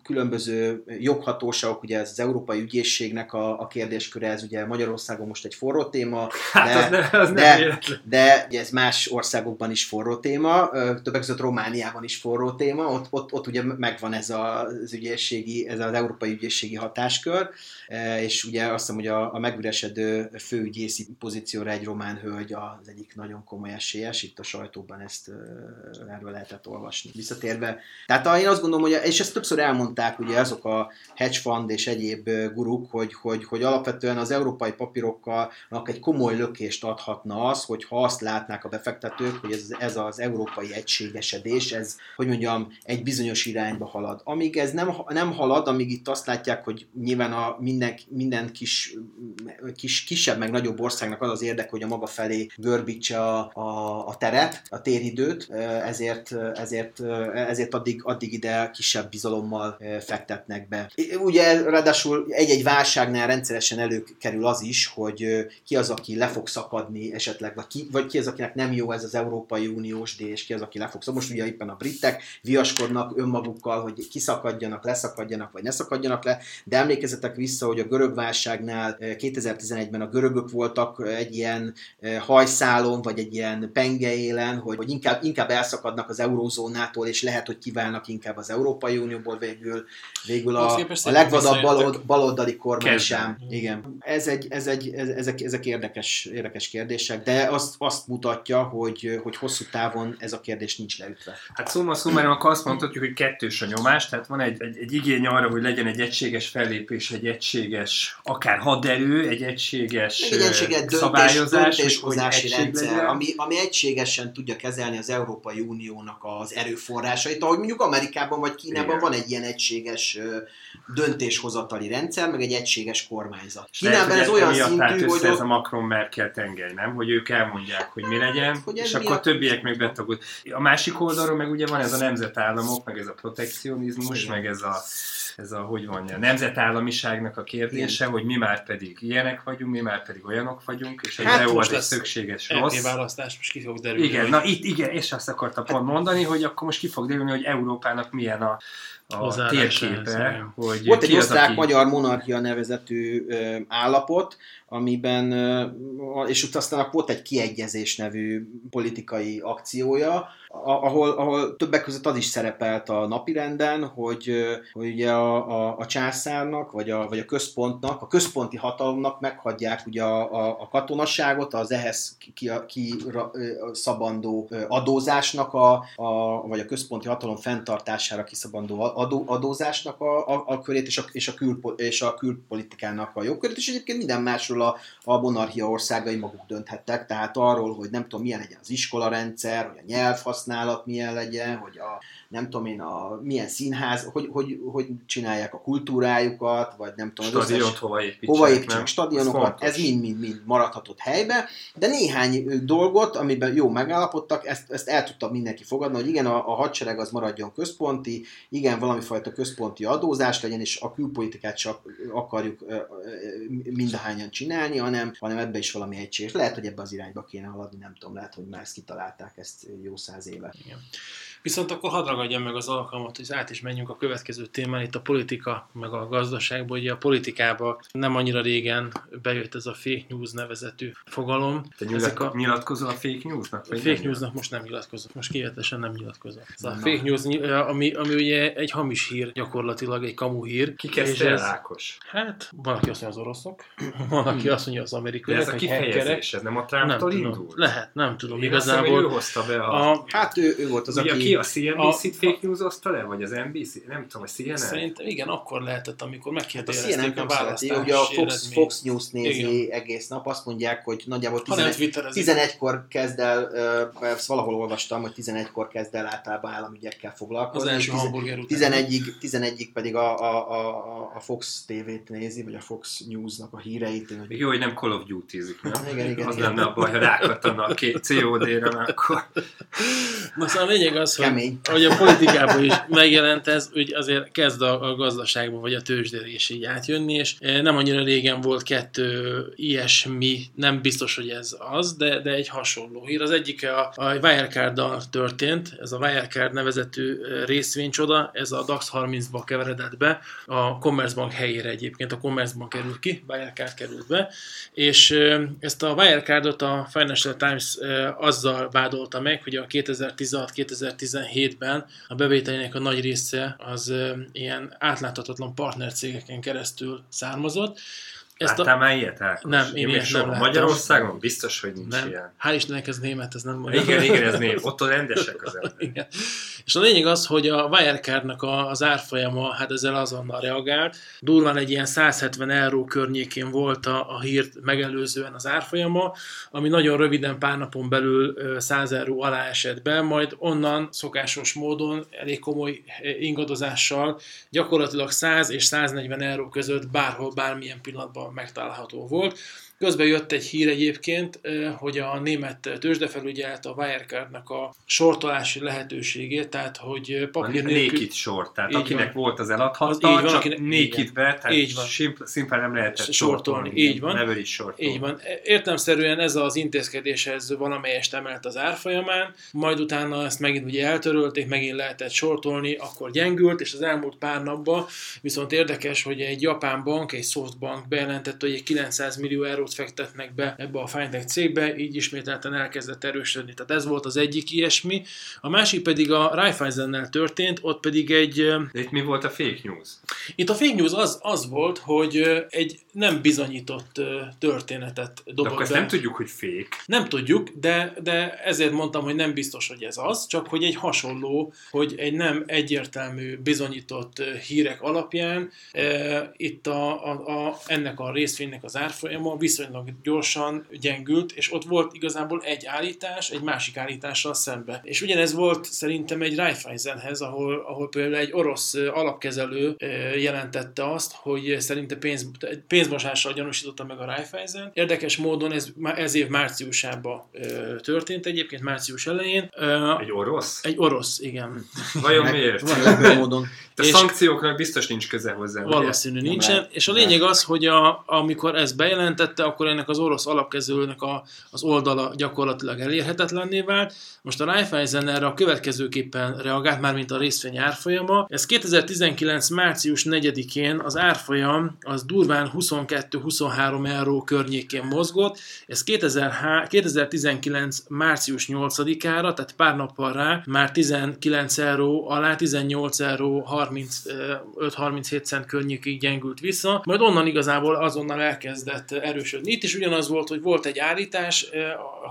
különböző joghatóságok, ugye ez az Európai Ügyészségnek a, a kérdésköre, ez ugye Magyarországon most egy forró téma, hát de, az nem, az de, de ugye ez más országokban is forró téma, többek között Romániában is forró téma, ott, ott, ott ugye megvan ez az ügyészségi, ez az Európai Ügyészségi hatáskör, és ugye azt hiszem, hogy a, a megüresedő főügyészi pozícióra egy román hölgy az egyik nagyon komoly esélyes, itt a sajtóban ezt erről lehetett olvasni. Visszatérve, tehát én azt gondolom, hogy, és ezt többször elmondták ugye azok a hedge fund és egyéb guruk, hogy, hogy, hogy alapvetően az európai papírokkal egy komoly lökést adhatna az, hogyha azt látnák a befektetők, hogy ez, ez az európai egységesedés, ez, hogy mondjam, egy bizonyos irányba halad. Amíg ez nem, nem halad, amíg itt azt látják, hogy nyilván a minden, minden kis, kis, kisebb, meg nagyobb országnak az az érdek, hogy a maga felé görbítse a, a, a teret, a téridőt, ezért, ezért, ezért addig, addig ide kisebb bizalommal fektetnek be. Ugye ráadásul egy-egy válságnál rendszeresen előkerül az is, hogy ki az, aki le fog szakadni esetleg, vagy ki, vagy ki az, akinek nem jó ez az Európai Uniós dé, és ki az, aki le fog szakadni. Most ugye éppen a britek viaskodnak önmagukkal, hogy kiszakadjanak, leszakadjanak, vagy ne szakadjanak le, de emlékezzetek vissza, hogy a görög válságnál kétezer-tizenegyben a görögök voltak egy ilyen hajszálon, vagy egy ilyen pengeélen, hogy, hogy inkább, inkább elszakadnak az eurózónától, és lehet, hogy kiválnak inkább az Európai Unióból végül, végül a, a legvadabb balold, baloldali kormány sem. Igen. Ez egy, ez egy, ez, ezek, ezek érdekes, érdekes kérdések, de azt, azt mutatja, hogy, hogy hosszú távon ez a kérdés nincs leütve. Hát szóval szóval akkor azt mondhatjuk, hogy kettős a nyomás, tehát van egy, egy, egy igény arra, hogy legyen egy egységes fellépés, egy egységes akár haderő, egy egységes, egy egységes döntés, szabályozás, döntéshozási egység rendszer, ami, ami egységesen tudja kezelni az Európai Uniónak az erőforrásait, ahogy mondjuk Amerikában vagy Kínában igen. Van egy ilyen egységes döntéshozatali rendszer, meg egy egységes kormányzat. Kínában ez olyan szintű, hogy... Ez a Macron-Merkel tengely, nem? Hogy ők elmondják, hogy mi legyen, hát, hogy és akkor a... többiek meg betagod. A másik oldalról meg ugye van ez a nemzetállamok, meg ez a protekcionizmus, igen. Meg ez a, ez a, hogy mondja, a nemzetállamiságnak a kérdése, igen. Hogy mi már pedig ilyenek vagyunk, mi már pedig olyanok vagyunk, és hát egy volt egy szükséges rossz. Hát választás most ki fog derülni. Igen, na itt, igen, és azt akartam pont mondani, hogy akkor most ki fog derülni, hogy Európának milyen a a térképe, hogy volt egy osztrák-magyar monarchia nevezetű ö, állapot, amiben, ö, és ott aztán volt egy kiegyezés nevű politikai akciója, ahol, ahol többek között az is szerepelt a napirenden, hogy, hogy ugye a, a, a császárnak, vagy a, vagy a központnak, a központi hatalomnak meghagyják ugye a, a, a katonasságot, az ehhez ki, ki ra, szabandó adózásnak, a, a, vagy a központi hatalom fenntartására kiszabandó adó, adózásnak a, a, a körét, és a, és, a külpo, és a külpolitikának a jogkörét, és egyébként minden másról a, a monarchia országai maguk dönthettek, tehát arról, hogy nem tudom, milyen legyen az iskolarendszer, hogy a nyelvhasználat milyen legyen, hogy a, nem tudom én, a, milyen színház, hogy, hogy, hogy csinálják a kultúrájukat, vagy nem tudom, az összes, hova építsenek, stadionokat, ez mind-mind maradhatott helybe, de néhány dolgot, amiben jó megállapodtak, ezt, ezt el tudta mindenki fogadni, hogy igen, a, a hadsereg az maradjon központi, igen, valamifajta központi adózás legyen, és a külpolitikát csak akarjuk mindahányan csinálni, hanem, hanem ebbe is valami egység. Lehet, hogy ebbe az irányba kéne haladni, nem tudom, lehet, hogy már ezt kitalálták ezt jó száz éve. Igen. Viszont akkor hadd ragadjam meg az alkalmat, hogy át is menjünk a következő témán, itt a politika, meg a gazdaságban, ugye a politikában nem annyira régen bejött ez a fake news nevezetű fogalom. Te ezek a... nyilatkozol a fake newsnak? A fake newsnak most nem nyilatkozok, most kivetesen nem nyilatkozok. Ez a fake news, ami, ami ugye egy hamis hír, gyakorlatilag egy kamu hír. Ki kezdte el, Ákos? Hát, van, aki azt mondja az oroszok, van, aki azt mondja az amerikaiak, vagy hackerek. Ez a kifejezés, ez nem a Trumptól indul? Lehet, nem tudom. Én igazából. Hiszem, ő hozta be a... a... Hát ő, ő volt az, aki... Ki a C N B C-t fake news-ozta le, vagy az N B C? Nem tudom, a C N N? Szerintem igen, akkor lehetett, amikor megkérdezték a, a választási. Ugye a Fox, Fox News nézi igen. egész nap, azt mondják, hogy nagyjából tizenegy, tizenegykor kezd el, ezt valahol olvastam, hogy tizenegykor kezd el általában államügyekkel foglalkozni. Az első hamburger után. tizenegyig pedig a, a, a, a Fox té vét nézi, vagy a Fox News-nak a híreit. Hogy... Jó, hogy nem Call of Duty-zik. Igen, igen, az igen. lenne a baj, ha rákattam a két C O D-re, akkor... Most a lényeg az, Kemény. Hogy a politikában is megjelent ez, hogy azért kezd a gazdaságban vagy a tőzsdére is így átjönni, és nem annyira régen volt kettő ilyesmi, nem biztos, hogy ez az, de, de egy hasonló hír. Az egyik a, a Wirecarddal történt, ez a Wirecard nevezetű részvénycsoda, ez a DAX harmincba keveredett be, a Commerce Bank helyére egyébként, a Commerce Bank került ki, Wirecard került be, és ezt a Wirecardot a Financial Times azzal vádolta meg, hogy a kétezer-tizenhat kétezer-tizenhétben a bevételének a nagy része az ilyen átláthatatlan partnercégeken keresztül származott. Ezt a... már ilyet, Ákos? Nem, én, én ilyet nem láttam. Magyarországon biztos, hogy nincs nem. ilyen. Hál' Istennek ez német, ez nem magyar. Igen, igen, ez német. Ott rendesek az ember. És a lényeg az, hogy a Wirecardnak az árfolyama, hát ezzel azonnal reagált. Durván egy ilyen száz hetven euró környékén volt a, a hírt megelőzően az árfolyama, ami nagyon röviden pár napon belül száz euró alá esett be, majd onnan szokásos módon elég komoly ingadozással gyakorlatilag száz és száznegyven euró között bárhol, bármilyen pillanatban megtalálható volt. Közben jött egy hír egyébként, hogy a német tőzsdefelügyelet a Wirecardnak a sortolási lehetőségét, tehát hogy papír nélkül... Naked short, tehát akinek van. Volt az eladhatta, az, van, csak akinek... nakedbe, tehát szimplán nem lehetett sortolni. Így van. Never is sortolni. Így van. Értelemszerűen ez az intézkedéshez valamelyest emelt az árfolyamán, majd utána ezt megint ugye eltörölték, megint lehetett sortolni, akkor gyengült, és az elmúlt pár napban viszont érdekes, hogy egy japán bank, egy softbank bejelentett, hogy egy kilencszáz millió euró fektetnek be ebbe a fintech cégbe, így ismételten elkezdett erősödni. Tehát ez volt az egyik ilyesmi. A másik pedig a Raiffeisennel történt, ott pedig egy... De itt mi volt a fake news? Itt a fake news az, az volt, hogy egy nem bizonyított történetet dobott be. De akkor nem tudjuk, hogy fake. Nem tudjuk, de, de ezért mondtam, hogy nem biztos, hogy ez az, csak hogy egy hasonló, hogy egy nem egyértelmű bizonyított hírek alapján e, itt a, a, a, ennek a részvénynek az árfolyama viszonylag gyorsan gyengült, és ott volt igazából egy állítás, egy másik állítással szembe. És ugyanez volt szerintem egy Raiffeisenhez, ahol, ahol például egy orosz alapkezelő jelentette azt, hogy szerinte pénz, pénzmosással gyanúsította meg a Raiffeisen. Érdekes módon ez, ez év márciusában történt egyébként, március elején. Egy orosz? Egy orosz, igen. Vajon miért? Vajon miért? De és szankcióknak biztos nincs köze hozzá. Valószínűleg nincsen, nem, és a lényeg az, hogy a, amikor ezt bejelentette, akkor ennek az orosz alapkezelőnek a, az oldala gyakorlatilag elérhetetlenné vált. Most a Raiffeisen erre a következőképpen reagált, mármint a részvény árfolyama. Ez kétezer-tizenkilenc. március negyedikén az árfolyam az durván huszonkettő-huszonhárom euró környékén mozgott. Ez kétezer-tizenkilenc. március nyolcadikára, tehát pár nappal rá már tizenkilenc euró alá, tizennyolc euró harmincöt-harminchét cent környékig gyengült vissza, majd onnan igazából azonnal elkezdett erősödni. Itt is ugyanaz volt, hogy volt egy állítás,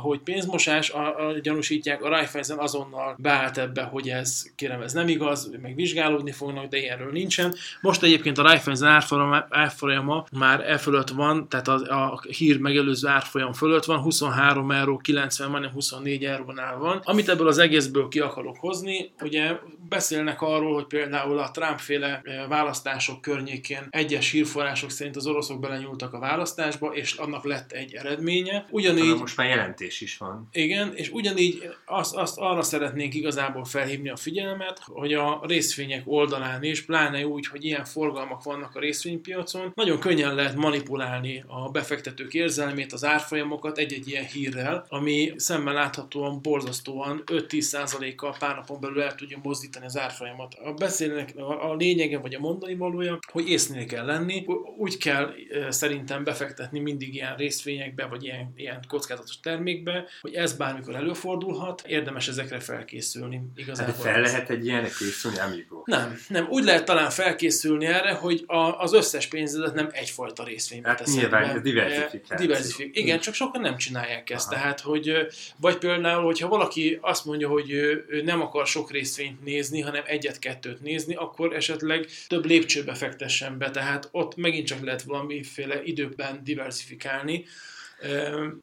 hogy pénzmosás, a, a gyanúsítják, a Raiffeisen azonnal beállt ebbe, hogy ez, kérem, ez nem igaz, meg vizsgálódni fognak, de ilyenről nincsen. Most egyébként a Raiffeisen árfolyama már e fölött van, tehát a, a hír megelőző árfolyam fölött van, huszonhárom euró kilencven, majdnem huszonnégy eurónál van. Amit ebből az egészből ki akarok hozni, ugye beszélnek arról, hogy például a Trump-féle választások környékén egyes hírforrások szerint az oroszok belenyúltak a választásba, és annak lett egy eredménye. Ugyanígy... Most már jelentés is van. Igen, és ugyanígy azt, azt arra szeretnénk igazából felhívni a figyelmet, hogy a részvények oldalán is, pláne úgy, hogy ilyen forgalmak vannak a részvénypiacon, nagyon könnyen lehet manipulálni a befektetők érzelmét, az árfolyamokat egy-egy ilyen hírrel, ami szemmel láthatóan borzasztóan öt-tíz százalékkal pár napon belül el tudja mozdítani az árfolyamat. A beszélnek a lényege, vagy a mondani valója, hogy észnél kell lenni. Úgy kell szerintem befektetni mindig ilyen részvényekbe, vagy ilyen, ilyen kockázatos termékbe, hogy ez bármikor előfordulhat, érdemes ezekre felkészülni. Igazából hát fel lehet egy ilyenre készülni, amigo? Nem, nem. Úgy lehet talán felkészülni erre, hogy a, az összes pénzedet nem egyfajta részvénybe teszed. Hát nyilván, ez diversifikáció. Diversifik. Igen, csak sokan nem csinálják ezt. Aha. Tehát, hogy, vagy például, hogyha valaki azt mondja, hogy ő nem akar sok részvényt nézni, hanem egyet-kettőt nézni, akkor esetleg több lépcsőbe fektessen be, tehát ott megint csak lehet valamiféle időben diversifikálni.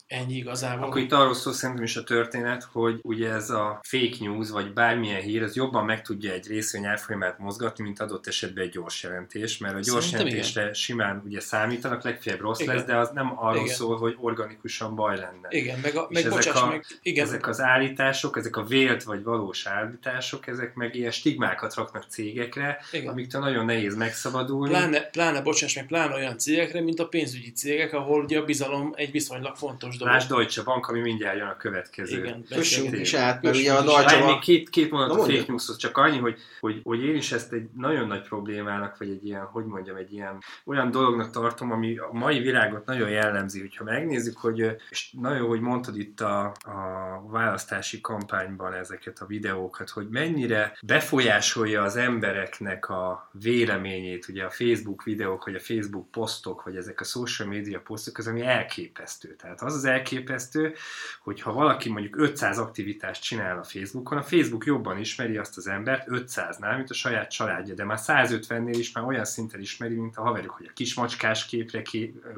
Ennyi igazából. Akkor itt arról szó szerintem is a történet, hogy ugye ez a fake news, vagy bármilyen hír, ez jobban meg tudja egy részvény árfolyamát mozgatni, mint adott esetben egy gyors jelentés, mert a gyors szerintem jelentésre igen. Simán ugye számítanak, legfeljebb rossz igen. Lesz, de az nem arról igen. Szól, hogy organikusan baj lenne. Igen, meg, a, meg bocsás, a, meg... Igen. Ezek az állítások, ezek a vélt vagy valós állítások, ezek meg ilyen stigmákat raknak cégekre, igen. Amiktől nagyon nehéz megszabadulni. Pláne, pláne bocsás, meg pláne olyan cégekre, mint a pénzügyi cégek, ahol ugye a bizalom egy viszonylag fontos dolog. Lásd Deutsche Bank, ami mindjárt jön a következő. Igen, kössünk is át, mert ugye a Deutsche Bank... Két, két mondat a fake newshoz, csak annyi, hogy, hogy, hogy én is ezt egy nagyon nagy problémának, vagy egy ilyen, hogy mondjam, egy ilyen olyan dolognak tartom, ami a mai világot nagyon jellemzi, hogyha megnézzük, hogy, és nagyon, hogy mondtad itt a, a választási kampányban ezeket a videókat, hogy mennyire befolyásolja az embereknek a véleményét, ugye a Facebook videók, vagy a Facebook posztok, vagy ezek a social media posztok, az ami elképesztő. Tehát az az elképesztő, hogy ha valaki mondjuk ötszáz aktivitást csinál a Facebookon, a Facebook jobban ismeri azt az embert ötszáznál, mint a saját családja, de már százötvennél is már olyan szinten ismeri, mint a haverjuk, hogy a kismacskás képre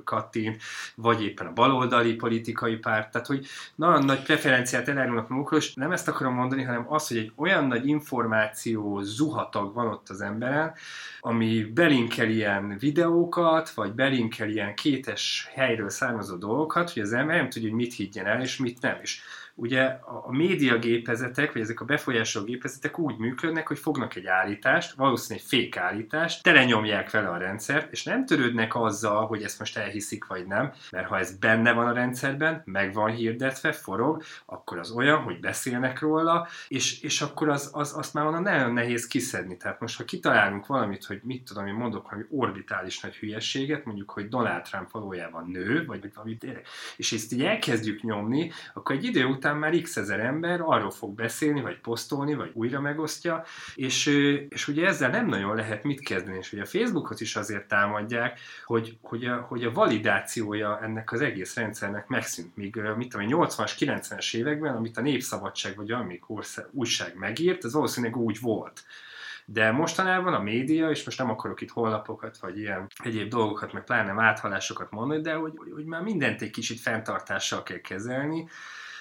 kattint, vagy éppen a baloldali politikai párt. Tehát, hogy nagyon nagy preferenciát elárulnak magukról, és nem ezt akarom mondani, hanem az, hogy egy olyan nagy információ zuhatag van ott az emberen, ami belinkel ilyen videókat, vagy belinkel ilyen kétes helyről származó dolgokat, hogy az ember nem tudja, hogy mit higgyen el, és mit nem is. Ugye a médiagépezetek, vagy ezek a befolyásoló gépezetek úgy működnek, hogy fognak egy állítást, valószínűleg egy fék állítást, telenyomják vele a rendszert, és nem törődnek azzal, hogy ezt most elhiszik, vagy nem, mert ha ez benne van a rendszerben, meg van hirdetve, forog, akkor az olyan, hogy beszélnek róla, és, és akkor az, az, azt már onnan nagyon nehéz kiszedni. Tehát most, ha kitalálunk valamit, hogy mit tudom, én mondok valami orbitális nagy hülyeséget, mondjuk, hogy Donald Trump valójában nő, vagy valami tényleg, és ezt így elkezdjük nyomni, akkor egy idő után már x ezer ember arról fog beszélni, vagy posztolni, vagy újra megosztja, és, és ugye ezzel nem nagyon lehet mit kezdeni, és ugye a Facebookot is azért támadják, hogy, hogy, a, hogy a validációja ennek az egész rendszernek megszűnt, míg mit tudom, nyolcvanas, kilencvenes években, amit a Népszabadság vagy amik újság megírt, az valószínűleg úgy volt. De mostanában a média, és most nem akarok itt honlapokat, vagy ilyen egyéb dolgokat, meg pláne áthalásokat mondani, de hogy, hogy már mindent egy kicsit fenntartással kell kezelni,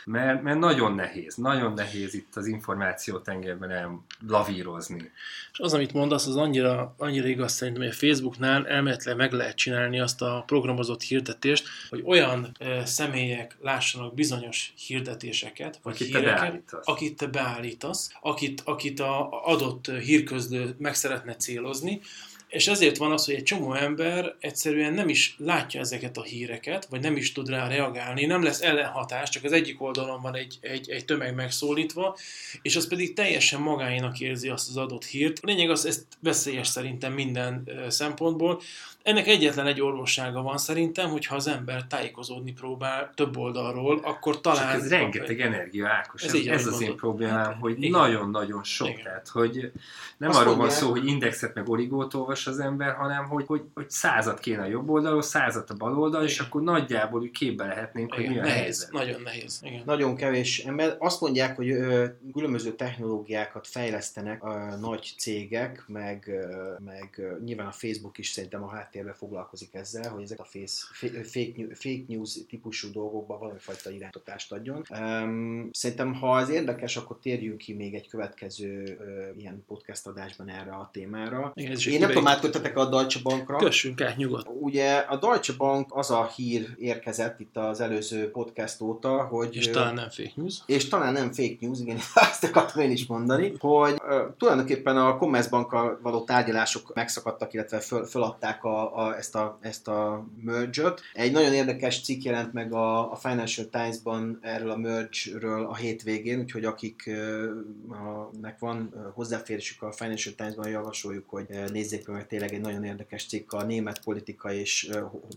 mert, mert nagyon nehéz, nagyon nehéz itt az információ tengerben lavírozni. És az, amit mondasz, az annyira, annyira igaz szerintem, hogy a Facebooknál elméletlen meg lehet csinálni azt a programozott hirdetést, hogy olyan e, személyek lássanak bizonyos hirdetéseket, vagy akit híreket, te beállítasz. akit te beállítasz, akit, akit a adott hírközlő meg szeretne célozni, és ezért van az, hogy egy csomó ember egyszerűen nem is látja ezeket a híreket, vagy nem is tud rá reagálni, nem lesz ellenhatás, csak az egyik oldalon van egy, egy, egy tömeg megszólítva, és az pedig teljesen magáénak érzi azt az adott hírt. A lényeg az, ez veszélyes szerintem minden szempontból. Ennek egyetlen egy orvossága van szerintem, hogyha az ember tájékozódni próbál több oldalról, akkor talán... Csak ez rengeteg energia, Ákos. Ez, ez, ez az én problémám, hát, hogy nagyon-nagyon sok. Igen. Tehát, hogy nem azt arról van szó, hogy indexet meg origót olvas az ember, hanem hogy, hogy, hogy százat kéne a jobb oldalról, százat a bal oldal, és akkor nagyjából úgy képbe lehetnénk, igen, hogy milyen nehéz, helyzet. Nagyon nehéz. Igen. Nagyon kevés ember. Azt mondják, hogy ö, különböző technológiákat fejlesztenek a nagy cégek, meg, ö, meg ö, nyilván a Facebook is szerintem a hát térben foglalkozik ezzel, hogy ezek a face, fake, fake news típusú dolgokban valamifajta irányítást adjon. Um, szerintem, ha ez érdekes, akkor térjünk ki még egy következő uh, ilyen podcast adásban erre a témára. Igen, én nem tudom, átköttetek a Deutsche Bankra. Kössünk át nyugodt. Ugye a Deutsche Bank, az a hír érkezett itt az előző podcast óta, hogy... És talán nem fake news. És talán nem fake news, igen, ezt akartam én is mondani, hogy uh, tulajdonképpen a Commerce Bankkal való tárgyalások megszakadtak, illetve föl, föladták a A, ezt a, ezt a merge-öt. Egy nagyon érdekes cikk jelent meg a, a Financial Times-ban erről a merge-ről a hétvégén, úgyhogy akiknek van hozzáférésük a Financial Times-ban, javasoljuk, hogy nézzék meg, tényleg egy nagyon érdekes cikk a német politika és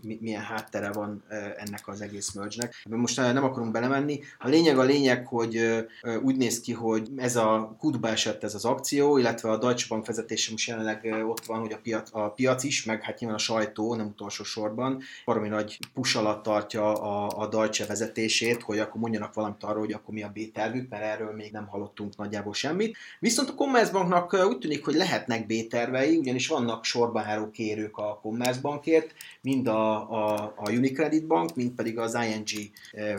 milyen háttere van ennek az egész merge-nek. Most nem akarunk belemenni. A lényeg a lényeg, hogy úgy néz ki, hogy ez a kútba esett ez az akció, illetve a Deutsche Bank vezetése most jelenleg ott van, hogy a piac, a piac is, meg hát nyilván a sajtó, nem utolsó sorban, valami nagy push alatt tartja a, a Deutsche vezetését, hogy akkor mondjanak valamit arról, hogy akkor mi a B-tervük, mert erről még nem hallottunk nagyjából semmit. Viszont a Commerce Banknak úgy tűnik, hogy lehetnek B-tervei, ugyanis vannak sorban álló kérők a Commerce Bankért, mind a, a, a Unicredit Bank, mind pedig az I N G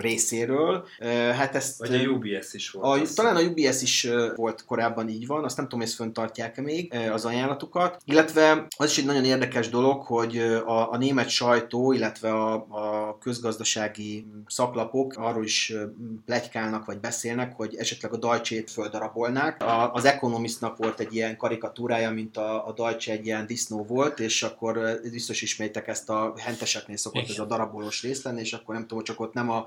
részéről. Hát ezt, vagy a U B S is volt. A, talán a U B S is volt korábban, így van, azt nem tudom, ezt fönntartják még az ajánlatukat. Illetve az is egy nagyon érdekes dolog, hogy a, a német sajtó, illetve a, a közgazdasági szaklapok arról is pletykálnak, vagy beszélnek, hogy esetleg a Deutsche-t földarabolnák. A, az Economistnak volt egy ilyen karikatúrája, mint a, a Deutsche egy ilyen disznó volt, és akkor biztos ismétek ezt a henteseknél szokott ez a darabolós rész lenni, és akkor nem tudom, csak ott nem a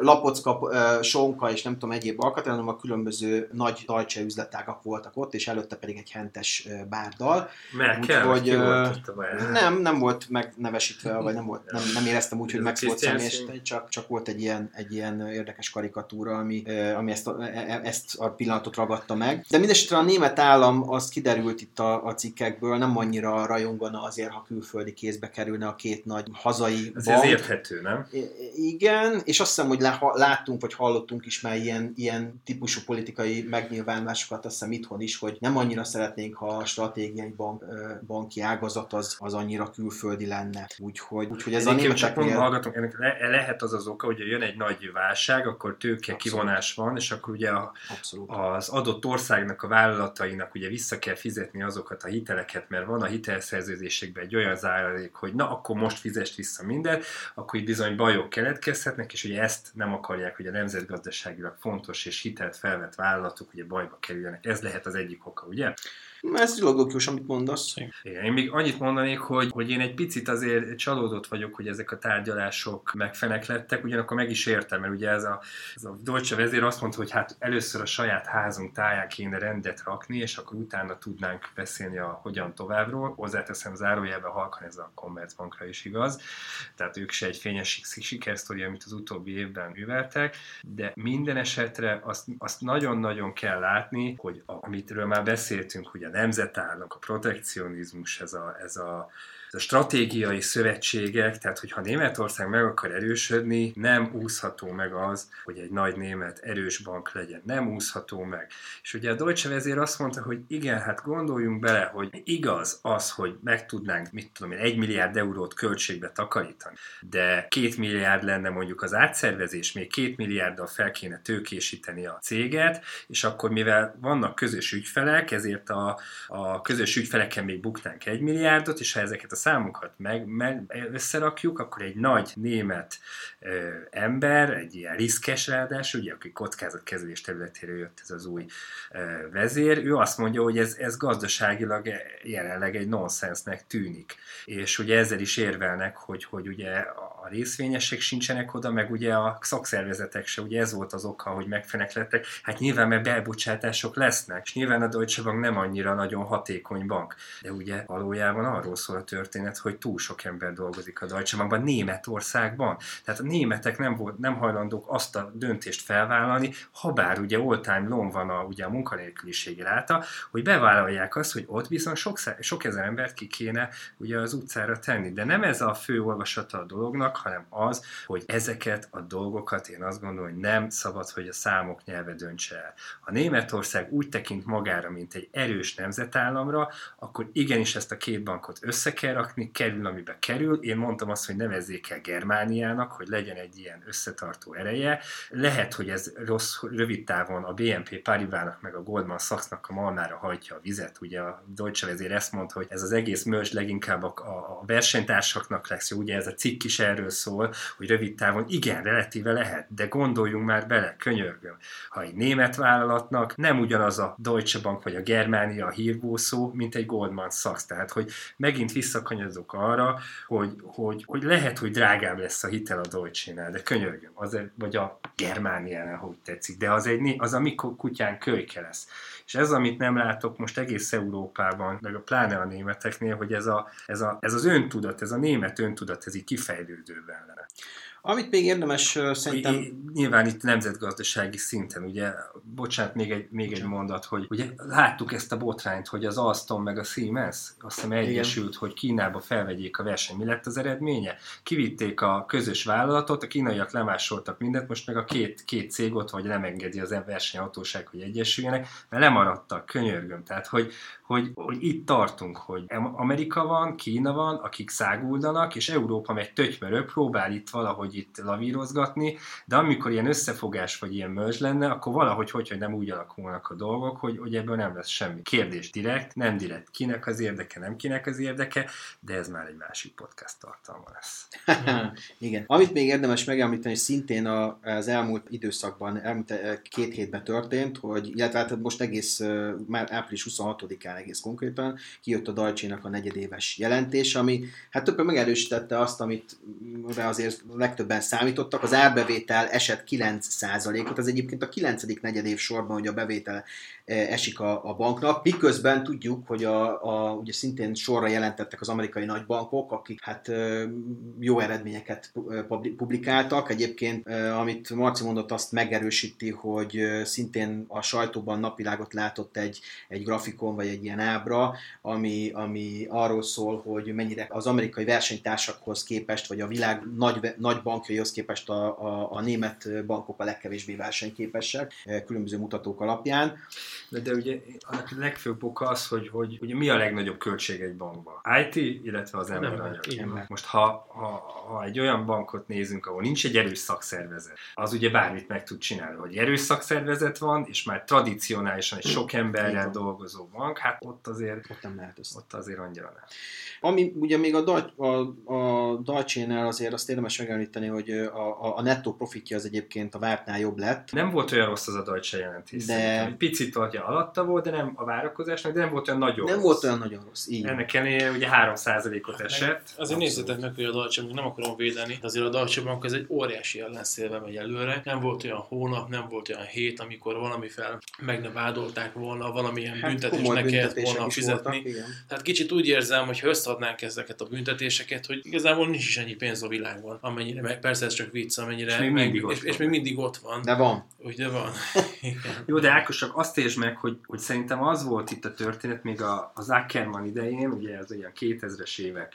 lapocka, sonka és nem tudom egyéb alkatra, hanem a különböző nagy Deutsche üzletágak voltak ott, és előtte pedig egy hentes bárdal. Merkel, úgyhogy, ki volt ott? Nem, nem volt megnevesítve, vagy nem, volt, nem, nem éreztem úgy, hogy meg volt személyesíteni, csak, csak volt egy ilyen, egy ilyen érdekes karikatúra, ami, ami ezt, a, ezt a pillanatot ragadta meg. De mindesetre a német állam, az kiderült itt a, a cikkekből, nem annyira rajongana azért, ha külföldi kézbe kerülne a két nagy hazai ez bank. Ez érthető, nem? I- igen, és azt hiszem, hogy láttunk, vagy hallottunk is már ilyen, ilyen típusú politikai megnyilvánulásokat, azt hiszem itthon is, hogy nem annyira szeretnénk, ha a stratégiai bank, banki ágazat az, az annyira külföldi lenne. Úgyhogy, úgyhogy ez egyébként a németeknél... Csak hallgatunk, ennek le, lehet az az oka, hogy jön egy nagy válság, akkor tőke abszolút kivonás van, és akkor ugye a, az adott országnak, a vállalatainak ugye vissza kell fizetni azokat a hiteleket, mert van a hitelszerződésekben egy olyan záradék, hogy na, akkor most fizest vissza mindent, akkor itt bizony bajok keletkezhetnek, és ugye ezt nem akarják, hogy a nemzetgazdaságilag fontos és hitelt felvett vállalatok ugye bajba kerüljenek. Ez lehet az egyik oka, ugye? Ez logikus, amit mondasz. Igen, én még annyit mondanék, hogy, hogy én egy picit azért csalódott vagyok, hogy ezek a tárgyalások megfeneklettek, ugyanakkor meg is értem, mert ugye ez a, ez a Deutsche vezér azt mondta, hogy hát először a saját házunk táján kéne rendet rakni, és akkor utána tudnánk beszélni a hogyan továbbról. Hozzáteszem zárójelben halkan, ez a Commerzbankra is igaz, tehát ők se egy fényes sikersztori, amit az utóbbi évben műveltek, de minden esetre azt, azt nagyon-nagyon kell látni, hogy a, amitről már beszéltünk, ugye ugye a nemzetállamok, a protekcionizmus, ez a, ez a a stratégiai szövetségek, tehát hogyha Németország meg akar erősödni, nem úszható meg az, hogy egy nagy német erős bank legyen, nem úszható meg. És ugye a Deutsche vezér azt mondta, hogy igen, hát gondoljunk bele, hogy igaz az, hogy meg tudnánk, mit tudom én, egy milliárd eurót költségbe takarítani, de két milliárd lenne mondjuk az átszervezés, még két milliárddal fel kéne tőkésíteni a céget, és akkor mivel vannak közös ügyfelek, ezért a, a közös ügyfeleken még buknánk egy milliárdot, és ha ezeket a számokat meg, meg összerakjuk, akkor egy nagy német ö, ember, egy ilyen riszkes ráadás, ugye, aki kockázatkezelés területéről jött ez az új ö, vezér, ő azt mondja, hogy ez, ez gazdaságilag jelenleg egy nonsensnek tűnik. És ugye ezzel is érvelnek, hogy, hogy ugye a részvényesek sincsenek oda, meg ugye a szakszervezetek se, ugye ez volt az oka, hogy megfeneklettek, hát nyilván mert belbocsátások lesznek, és nyilván a Deutsche Bank nem annyira nagyon hatékony bank, de ugye valójában arról szól a történet, hogy túl sok ember dolgozik a Deutsche Bankban, Németországban. Tehát a németek nem, volt, nem hajlandók azt a döntést felvállalni, ha bár ugye all-time low van a, ugye a munkanélküliségi ráta, hogy bevállalják azt, hogy ott viszont sok, sok ezer embert ki kéne ugye az utcára tenni. De nem ez a fő olvasata a dolognak, hanem az, hogy ezeket a dolgokat én azt gondolom, hogy nem szabad, hogy a számok nyelve döntse el. Ha Németország úgy tekint magára, mint egy erős nemzetállamra, akkor igenis ezt a két bankot össze kell rakni, kerül, amibe kerül. Én mondtam azt, hogy nevezzék el Germániának, hogy legyen egy ilyen összetartó ereje. Lehet, hogy ez rossz, rövid távon a bé en pé Paribának meg a Goldman Sachsnak a malmára hajtja a vizet. Ugye a Deutsche vezér ezt mondta, hogy ez az egész merge leginkább a, a versenytársaknak lesz. Ugye ez a cikk is erről szól, hogy rövid távon igen, relatíve lehet, de gondoljunk már bele, könyörgöm. Ha egy német vállalatnak nem ugyanaz a Deutsche Bank vagy a Germánia a hírvószó, mint egy Goldman Sachs. Tehát, hogy megint visszakanyazok arra, hogy, hogy, hogy lehet, hogy drágább lesz a hitel a Deutsche-nál, de könyörgöm, az, vagy a Germániánál, hogy tetszik, de az, egy, az amikor kutyán kölyke lesz. És ez, amit nem látok most egész Európában, meg a pláne a németeknél, hogy ez, a, ez, a, ez az öntudat, ez a német öntudat, ez így kifejlődőben lenne. Amit még érdemes szerintem... É, nyilván itt nemzetgazdasági szinten, ugye, bocsánat, még egy, még egy mondat, hogy ugye láttuk ezt a botrányt, hogy az Alstom meg a Siemens, azt hiszem egyesült, hogy Kínába felvegyék a verseny. Mi lett az eredménye? Kivitték a közös vállalatot, a kínaiak lemásoltak mindent, most meg a két, két cég ott, vagy nem engedi az versenyhatóság, hogy egyesüljenek, mert lemaradtak, könyörgöm. Tehát, hogy, hogy, hogy itt tartunk, hogy Amerika van, Kína van, akik száguldanak, és Európa meg tötymörő, próbál itt valahogy itt lavírozgatni, de amikor ilyen összefogás vagy ilyen merge lenne, akkor valahogy hogy nem úgy alakulnak a dolgok, hogy, hogy ebből nem lesz semmi. Kérdés direkt, nem direkt. Kinek az érdeke, nem kinek az érdeke, de ez már egy másik podcast tartalma lesz. Igen. Amit még érdemes megemlíteni, szintén az elmúlt időszakban, elmúlt két hétben történt, hogy, illetve hát most egész, már április huszonhatodikán egész konkrétan kijött a Deutsche-nak a negyedéves jelentés, ami hát többen megerősítette azt, amit azért legtöbb számítottak, az árbevétel esett kilenc százalékot, ez egyébként a kilencedik negyedév sorban, hogy a bevétel esik a, a banknak, miközben tudjuk, hogy a, a, ugye szintén sorra jelentettek az amerikai nagybankok, akik hát jó eredményeket publikáltak, egyébként amit Marci mondott, azt megerősíti, hogy szintén a sajtóban napvilágot látott egy, egy grafikon, vagy egy ilyen ábra, ami, ami arról szól, hogy mennyire az amerikai versenytársakhoz képest, vagy a világ nagy, nagy bankjaihoz képest a, a, a német bankok a legkevésbé versenyképesek, különböző mutatók alapján. De, de ugye annak a legfőbb oka az, hogy, hogy ugye mi a legnagyobb költség egy bankban? i té, illetve az emberanyag. Most ha, ha, ha egy olyan bankot nézünk, ahol nincs egy erős szakszervezet, az ugye bármit meg tud csinálni, hogy erős szakszervezet van, és már tradicionálisan egy sok emberrel dolgozó bank, hát ott azért ott, nem lehet ott azért annyira nem. Ami ugye még a, a, a Deutsche-nál azért azt érdemes megemlíteni, hogy a, a, a nettó profitja az egyébként a vártnál jobb lett. Nem volt olyan rossz az a Deutsche jelentés, de... picit tartja alatta volt, de nem a várakozásnak, de nem volt olyan nagyon nem rossz. Volt olyan nagyon rossz, így. Ennek ellenére ugye három százalékot esett. Azért nézzétek meg, hogy a Deutsche, még nem akarom védeni, de azért a Deutsche Bank ez egy óriási ellenszélve megy előre. Nem volt olyan hónap, nem volt olyan hét, amikor valami fel meg ne vádolták volna, valamilyen hát, büntetésnek kellett volna fizetni. Voltak, tehát kicsit úgy érzem, hogy ha összeadnánk ezeket a büntetéseket, hogy igazából nincs is ennyi pénz a világban, amennyire, persze ez csak vicc, amennyire, és még mindig, meg, és, és még mindig ott van. De van. Úgy, de van. Jó, de Ákosok, azt és meg, hogy, hogy szerintem az volt itt a történet még a, az Ackermann idején, ugye az olyan kétezres évek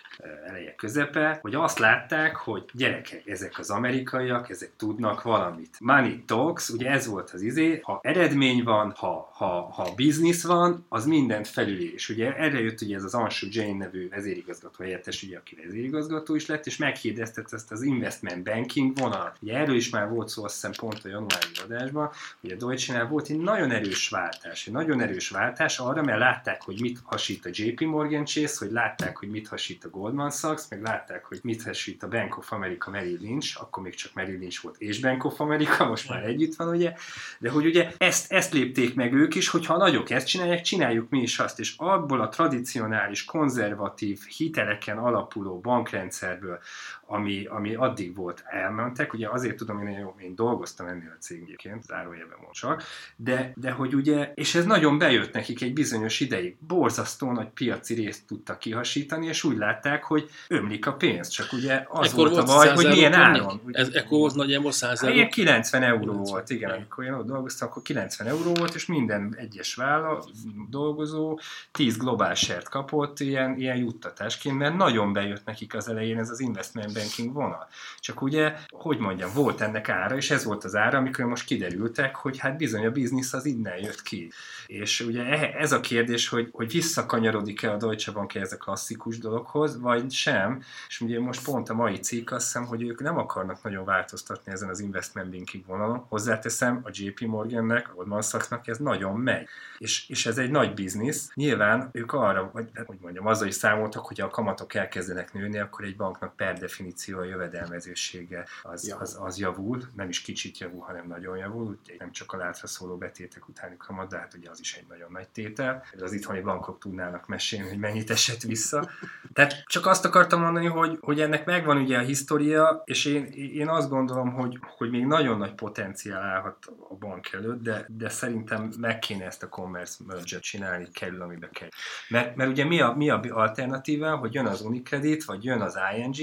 eleje közepe, hogy azt látták, hogy gyerekek, ezek az amerikaiak, ezek tudnak valamit. Money talks, ugye ez volt az izé, ha eredmény van, ha, ha, ha biznisz van, az mindent felüli. És ugye erre jött ugye ez az Anshu Jain nevű vezérigazgató helyettes, ugye aki vezérigazgató is lett, és meghirdeztett ezt az investment banking vonalat. Ugye erről is már volt szó, azt hiszem pont a januári adásban, hogy a Deutsche-nál volt egy nagyon erős váltás, egy nagyon erős váltás arra, mert látták, hogy mit hasít a J P Morgan Chase, hogy látták, hogy mit hasít a Goldman Sachs, meg látták, hogy mit hasít a Bank of America Merrill Lynch, akkor még csak Merrill Lynch volt és Bank of America, most már együtt van, ugye, de hogy ugye ezt, ezt lépték meg ők is, hogyha a nagyok ezt csinálják, csináljuk mi is azt, és abból a tradicionális, konzervatív, hiteleken alapuló bankrendszerből, ami, ami addig volt, elmentek, ugye azért tudom, én, én, én dolgoztam ennél a cégként, zárójelben mondsak, de, de hogy ugye, és ez nagyon bejött nekik egy bizonyos ideig, borzasztó nagy piaci részt tudtak kihasítani, és úgy látták, hogy ömlik a pénz, csak ugye az ekkor volt, volt a baj, hogy milyen áron. Ez ekkor volt nagyjából száz euró? Hát, kilencven euró volt, igen, amikor én ott dolgoztam, akkor kilencven euró volt, és minden egyes vállal, dolgozó tíz global share-t kapott ilyen, ilyen juttatásként, mert nagyon bejött nekik az elején ez az investment banking vonal. Csak ugye, hogy mondjam, volt ennek ára, és ez volt az ára, amikor most kiderültek, hogy hát bizony a biznisz az innen jött ki. És ugye ez a kérdés, hogy, hogy visszakanyarodik-e a Deutsche Bank ez a klasszikus dologhoz, vagy sem, és ugye most pont a mai cikk, azt hiszem, hogy ők nem akarnak nagyon változtatni ezen az investment banking vonalon. Hozzáteszem, a J P Morgannek, a Goldman Sachsnak ez nagyon megy. És, és ez egy nagy biznisz. Nyilván ők arra, vagy hogy mondjam, azzal is számoltak, hogy ha a kamatok elkezdenek nőni, akkor egy banknak per definíció a jövedelmezősége az, az, az javul, nem is kicsit javul, hanem nagyon javul, úgyhogy nem csak a látra szóló betétek utáni kamat, de hát ugye az is egy nagyon nagy tétel. Az itthoni bankok tudnának mesélni, hogy mennyit esett vissza. Tehát csak azt akartam mondani, hogy, hogy ennek megvan ugye a hisztória, és én, én azt gondolom, hogy, hogy még nagyon nagy potenciál állhat a bank előtt, de, de szerintem meg kéne ezt a commerce merge-et csinálni, kerül, amibe kell. Mert, mert ugye mi a, mi a alternatíva, hogy jön az Unicredit, vagy jön az I N G,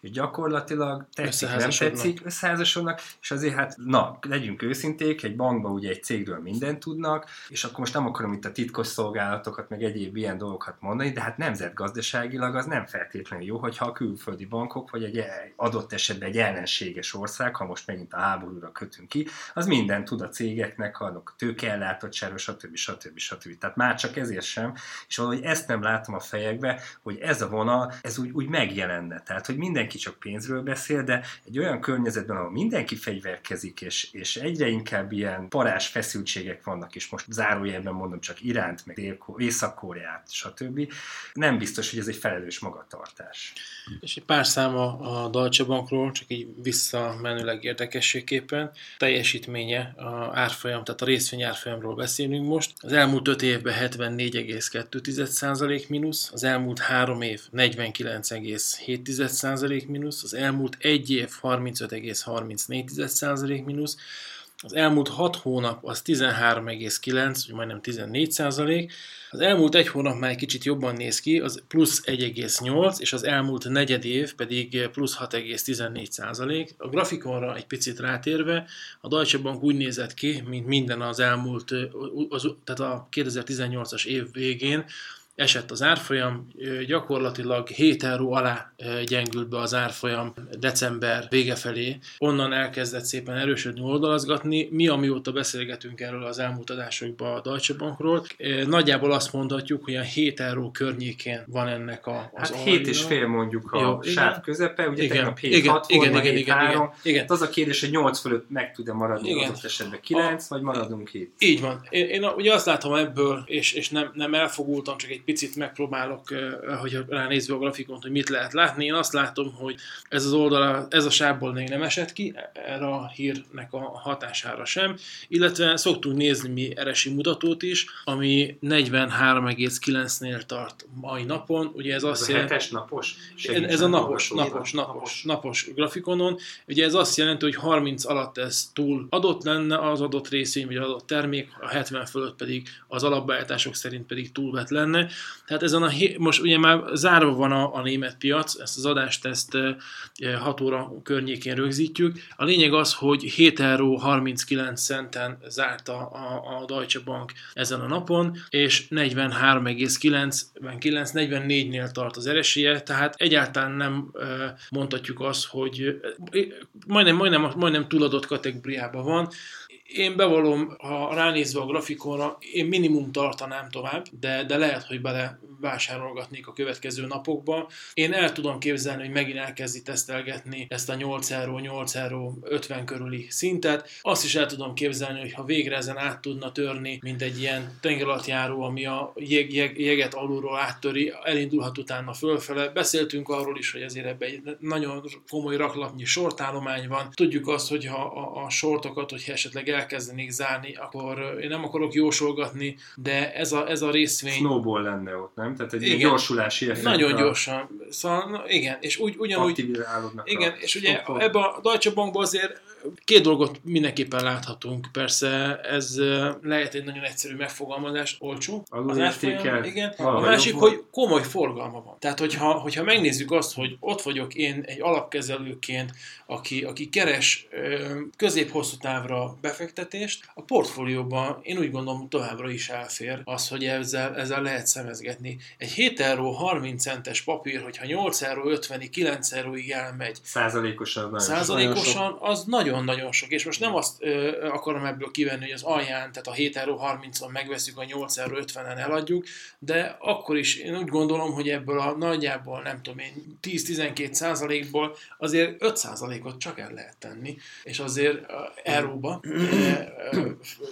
és gyakorlatilag tetszik, nem tetszik, összeházasodnak, és azért hát, na, legyünk őszinték, egy bankban ugye egy cégről mindent tudnak, és akkor most nem akarom itt a titkos szolgálatokat, meg egyéb ilyen dolgokat mondani, de hát nemzetgazdaságilag az nem feltétlenül jó, hogyha a külföldi bankok, vagy egy adott esetben egy ellenséges ország, ha most megint a háborúra kötünk ki, az mindent tud a cégeknek, annak tőkeellátottsáról, stb. stb. stb. Tehát már csak ezért sem, és valahogy ezt nem látom a fejekbe, hogy ez a vonal, ez úgy, úgy megjelenne. Tehát, hogy mindenki csak pénzről beszél, de egy olyan környezetben, ahol mindenki fegyverkezik, és, és egyre inkább ilyen parás feszültségek vannak, és most zárójelben mondom csak Iránt, meg Észak-Koreát, stb. Nem biztos, hogy ez egy felelős magatartás. És egy pár szám a, a Deutsche Bankról, csak így visszamenőleg érdekességképpen. Teljesítménye, a árfolyam, tehát a részvény árfolyamról beszélünk most. Az elmúlt öt évben hetvennégy egész kettő százalék mínusz, az elmúlt három év negyvenkilenc egész hét százalék mínusz, az elmúlt egy év harmincöt egész harmincnégy százalék mínusz, az elmúlt hat hónap az tizenhárom egész kilenc, vagy majdnem tizennégy százalék, az elmúlt egy hónap már egy kicsit jobban néz ki, az plusz egy egész nyolc, és az elmúlt negyed év pedig plusz hat egész tizennégy százalék. A grafikonra egy picit rátérve, a Deutsche Bank úgy nézett ki, mint minden az elmúlt, az, tehát a kétezer-tizennyolcas év végén, esett az árfolyam, gyakorlatilag hét euró alá gyengült be az árfolyam december vége felé. Onnan elkezdett szépen erősödni, oldalazgatni. Mi, amióta beszélgetünk erről az elmúlt adásokban a Deutsche Bankról, nagyjából azt mondhatjuk, hogy a hét euró környékén van ennek a, az hát hét és fél mondjuk a jó, sáv közepe, ugye igen, tegnap hét hat, igen, igen, igen, igen, igen. Az a kérdés, hogy nyolc fölött meg tud-e maradni az esetben kilenc, a, vagy maradunk hét? Így van. Én, én ugye azt látom ebből, és, és nem, nem elfogultam, csak egy picit megpróbálok, hogy ránézve a grafikont, hogy mit lehet látni. Én azt látom, hogy ez az oldala, ez a sávból még nem esett ki, erre a hírnek a hatására sem, illetve szoktunk nézni mi eresi mutatót is, ami negyvenhárom egész kilencnél tart mai napon. Ugye ez, ez azt a jelenti, hetes napos? Ez a napos, napos, napos, napos, napos grafikonon. Ugye ez azt jelenti, hogy harminc alatt ez túl adott lenne az adott részvény, vagy az adott termék, a hetven fölött pedig az alapbeállítások szerint pedig túlvett lenne. Tehát ezen a, most ugye már zárva van a, a német piac, ezt az adást ezt hat óra környékén rögzítjük. A lényeg az, hogy hét euró harminckilenc centen zárt a, a, a Deutsche Bank ezen a napon, és negyvenhárom egész kilencvenkilenc negyvennégynél tart az eresélye, tehát egyáltalán nem mondhatjuk azt, hogy majdnem, majdnem, majdnem túladott kategóriában van. Én bevallom, ha ránézve a grafikonra, én minimum tartanám tovább, de, de lehet, hogy bele vásárolgatnék a következő napokban. Én el tudom képzelni, hogy megint elkezdi tesztelgetni ezt a nyolc euró, nyolc euró ötven körüli szintet. Azt is el tudom képzelni, hogy ha végre ezen át tudna törni, mint egy ilyen tengeralattjáró, ami a jeg, jeg, jeget alulról áttöri, elindulhat utána fölfele. Beszéltünk arról is, hogy azért ebben egy nagyon komoly raklapnyi sortállomány van. Tudjuk azt, hogy ha a, a sortokat, hogyha esetleg elkezdenék zárni, akkor én nem akarok jósolgatni, de ez a, ez a részvény... Snowball lenne ott, nem? Tehát egy igen, gyorsulási effekt. Nagyon gyorsan. Szóval, na, igen, és úgy, ugyanúgy... Igen, és ugye Stoppol. Ebben a Deutsche Bankban azért két dolgot mindenképpen láthatunk. Persze ez lehet egy nagyon egyszerű megfogalmazás, olcsó. Az átfolyam, igen. A másik, hogy komoly forgalma van. Tehát, hogyha, hogyha megnézzük azt, hogy ott vagyok én egy alapkezelőként, aki, aki keres közép-hosszú távra befektetést, a portfólióban én úgy gondolom továbbra is elfér az, hogy ezzel, ezzel lehet szemezgetni. Egy hét euró harminc centes papír, hogyha nyolc euró ötvenig, kilenc euróig elmegy. Százalékosan. Százalékosan, az nagyon nagyon sok, és most nem azt ö, akarom ebből kivenni, hogy az alján, tehát a hét euró harmincon megveszünk, a nyolc euró ötvenen eladjuk, de akkor is én úgy gondolom, hogy ebből a nagyjából nem tudom én, tíz-tizenkét százalékból azért öt százalékot csak el lehet tenni, és azért euróba,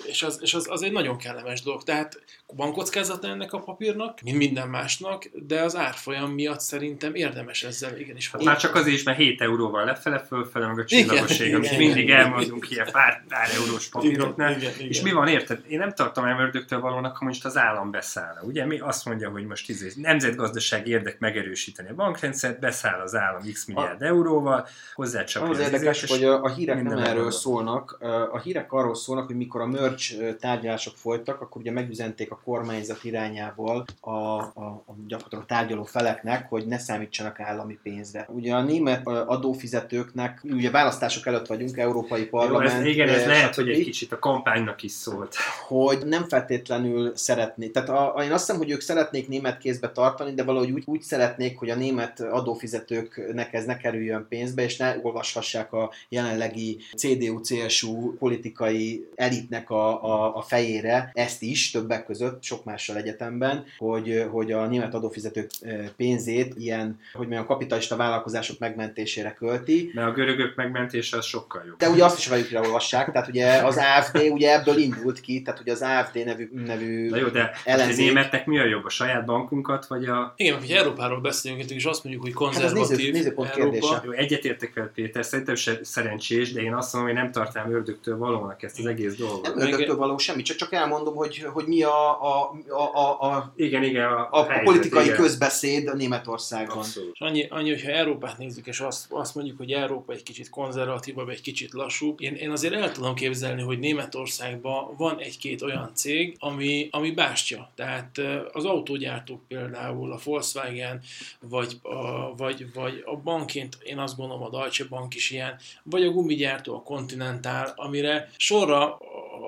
és, az, és az, az egy nagyon kellemes dolog, tehát van kockázata ennek a papírnak, mint minden másnak, de az árfolyam miatt szerintem érdemes ezzel igenis foglalkozni. Hát már csak azért is, mert hét euróval lefele, fölfele, meg a csillagoség, amit mindig elmondunk ilyen pár, pár eurós papíroknál. Igen, igen, és igen. Mi van, érted? Én nem tartom el ördögtől valónak, ha most az állam beszállna. Ugye mi azt mondja, hogy most izé, nemzetgazdaság érdek megerősíteni a bankrendszert, beszáll az állam x milliárd a... euróval, hozzácsapja az érdekes, az érdekes, hogy a, a hírek nem erről van. Szólnak. A hírek arról szólnak, hogy mikor a merge tárgyalások folytak, akkor ugye megüzenték a kormányzat irányából a, a, a gyakorlatilag tárgyaló feleknek, hogy ne számítsanak állami pénzre. Ugye a német adófizetőknek, ugye választások előtt vagyunk, európai parlament... Jó, ez, igen, ez lehet, hogy egy kicsit a kampánynak is szólt. Hogy nem feltétlenül szeretnék. Tehát a, a, én azt hiszem, hogy ők szeretnék német kézbe tartani, de valahogy úgy, úgy szeretnék, hogy a német adófizetőknek ez ne kerüljön pénzbe, és ne olvashassák a jelenlegi cé dé u cé es u politikai elitnek a, a, a fejére ezt is, többek között, sok mással egyetemben, hogy, hogy a német adófizetők pénzét ilyen, hogy mondjam, kapitalista vállalkozások megmentésére költi. De a görögök megmentése az sokkal jobb. De ugye azt is velükre olvassák, tehát ugye az á ef dé ugye ebből indult ki, tehát ugye az á ef dé nevű, nevű Na jó, de ellenzék. De németnek mi a jobb? A saját bankunkat, vagy a... Igen, mert hogyha Európáról beszélünk, és azt mondjuk, hogy konzervatív hát néző, Európa. Jó, egyetértek veled, Péter, szerintem se szerencsés, de én azt mondom, hogy nem tartám ördögtől valónak ezt az egész dolgot. Nem ördögtől való semmi, csak, csak elmondom, hogy, hogy mi a, a, a, a, a, igen, igen, a, a, helyzet, a politikai igen. közbeszéd a Németországban. Abszolút. Annyi, annyi, hogyha Európát nézzük, és azt, azt mondjuk, hogy Európa egy kicsit konzervatívabb, egy kicsit lassúbb. Én, én azért el tudom képzelni, hogy Németországban van egy-két olyan cég, ami, ami bástya. Tehát az autógyártók például, a Volkswagen, vagy a, vagy, vagy a bankként, én azt gondolom, a Deutsche Bank is ilyen, vagy a gumigyártó, a Continental, amire sorra,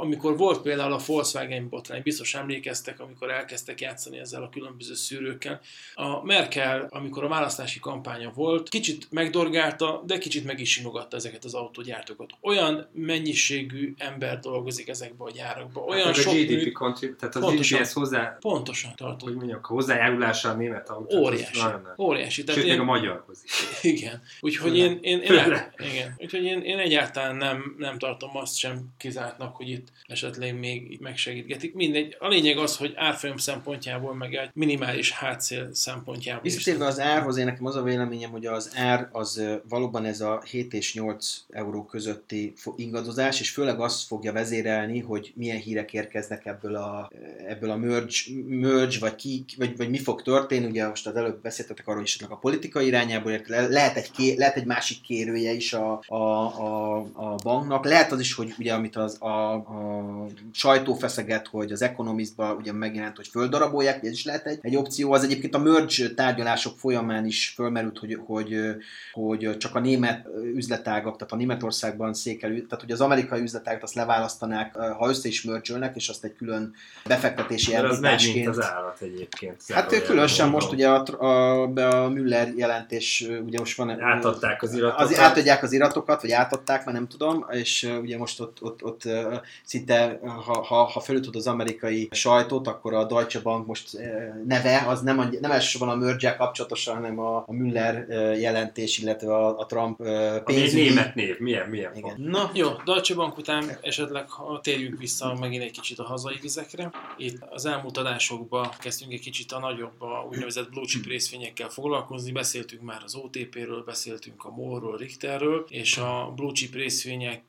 amikor volt például a Volkswagen botrány, biztos emlékeztek, amikor elkezdtek játszani ezzel a különböző szűrőkkel. A Merkel, amikor a választási kampánya volt, kicsit megdorgálta, de kicsit meg is simogatta ezeket az autógyártókat. Olyan mennyiségű ember dolgozik ezekbe a gyárakban. Olyan hát sok a gé dé pé kontrib, tehát az gé dé péhez hozzá... Pontosan tartott. Hogy mondjuk, a hozzájárulása a német autó. Óriási. Óriási. Sőt, én... meg a magyarhoz is. Igen. Úgyhogy én, én, én, el... Igen. Úgyhogy én, én egyáltalán nem, nem tartom azt sem kizártnak, hogy itt esetleg még megsegítgetik. Mindegy. A lényeg az, hogy árfolyam szempontjából, meg egy minimális hátszél szempontjából. Visszatérve az árhoz, én nekem az a véleményem, hogy az ár az valóban ez a hét és nyolc euró közötti ingadozás, és főleg azt fogja vezérelni, hogy milyen hírek érkeznek ebből a, ebből a merge, merge vagy, ki, vagy, vagy mi fog történni. Ugye most az előbb beszéltetek arról is, hogy a politika irányából lehet egy, ké, lehet egy másik kérője is a, a, a, a banknak. Lehet az is, hogy ugye amit az a a sajtó feszeget, hogy az Economistban ugye megjelent, hogy földarabolják, ugye ez is lehet egy, egy opció. Az egyébként a merge tárgyalások folyamán is fölmerült, hogy, hogy, hogy csak a német üzletágak, tehát a Németországban székelő, tehát hogy az amerikai üzletágat azt leválasztanák, ha össze is merge-ölnek, és azt egy külön befektetési elvításként. Az állat egyébként. Hát különösen most ugye a, a, a Müller jelentés, ugye most van... Átadták az iratokat. Az, átadják az iratokat, vagy átadták, már nem tudom, és ugye most ott, ott, ott szinte, ha, ha, ha felütöd az amerikai sajtót, akkor a Deutsche Bank most neve, az nem, nem elsősorban a merge-el kapcsolatosan, hanem a, a Müller jelentés, illetve a, a Trump pénzügyi... Ami német név, milyen, milyen igen. Na jó, Deutsche Bank után esetleg térjünk vissza megint egy kicsit a hazai vizekre. Itt az elmúlt adásokban kezdtünk egy kicsit a nagyobb, a úgynevezett blue chip részvényekkel foglalkozni, beszéltünk már az o té péről, beszéltünk a MOL-ról, Richterről, és a blue chip részvények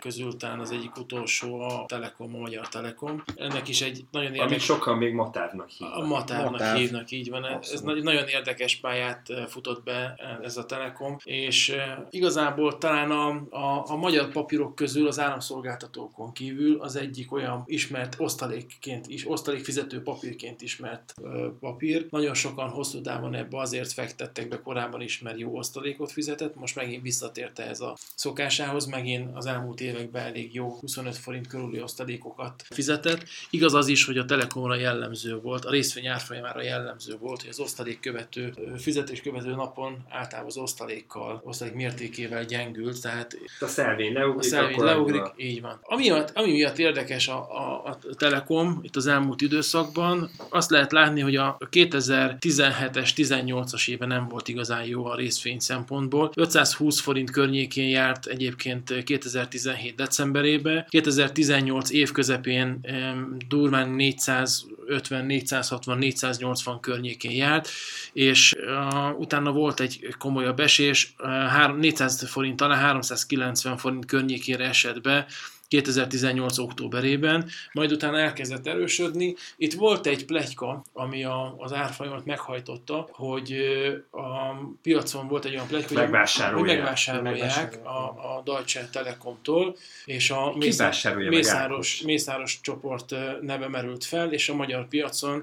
közül talán az egyik utolsó a Telekom, a Magyar Telekom. Ennek is egy nagyon érdekes... Amit sokan még Matárnak hívnak. A Matárnak Matár. hívnak, így van. Abszolút. Ez nagyon érdekes pályát futott be ez a Telekom, és igazából talán a, a, a magyar papírok közül az áramszolgáltatókon kívül az egyik olyan ismert osztalékként is, osztalékfizető papírként ismert papír. Nagyon sokan hosszú távon ebbe azért fektettek be korábban is, mert jó osztalékot fizetett, most megint visszatért ez a szokásához, megint az elmúlt években elég jó huszonöt forint körüli osztalékokat fizetett. Igaz az is, hogy a Telekomra jellemző volt, a részvény árfolyamára jellemző volt, hogy az osztalék követő, fizetés követő napon általában az osztalékkal, osztalék mértékével gyengült, tehát a szelvény leugrik, a leugrik így van. Ami miatt, ami miatt érdekes a, a, a Telekom itt az elmúlt időszakban, azt lehet látni, hogy a kétezer-tizenhetes, tizennyolcas éve nem volt igazán jó a részvény szempontból. ötszázhúsz forint környékén járt egyébként kétezer-tizenhét decemberében, kétezer-tizennyolc év közepén um, durván négyszázötven, négyszázhatvan, négyszáznyolcvan környékén járt, és uh, utána volt egy komolyabb esés, uh, három, négyszáz forint talán háromszázkilencven forint környékére esett be, kétezer-tizennyolc októberében, majd utána elkezdett erősödni. Itt volt egy pletyka, ami a, az árfolyamat meghajtotta, hogy a piacon volt egy olyan pletyka, hogy megvásárolják, hogy megvásárolják, megvásárolják a, a Deutsche Telekomtól, és a Mészáros, Mészáros csoport neve merült fel, és a magyar piacon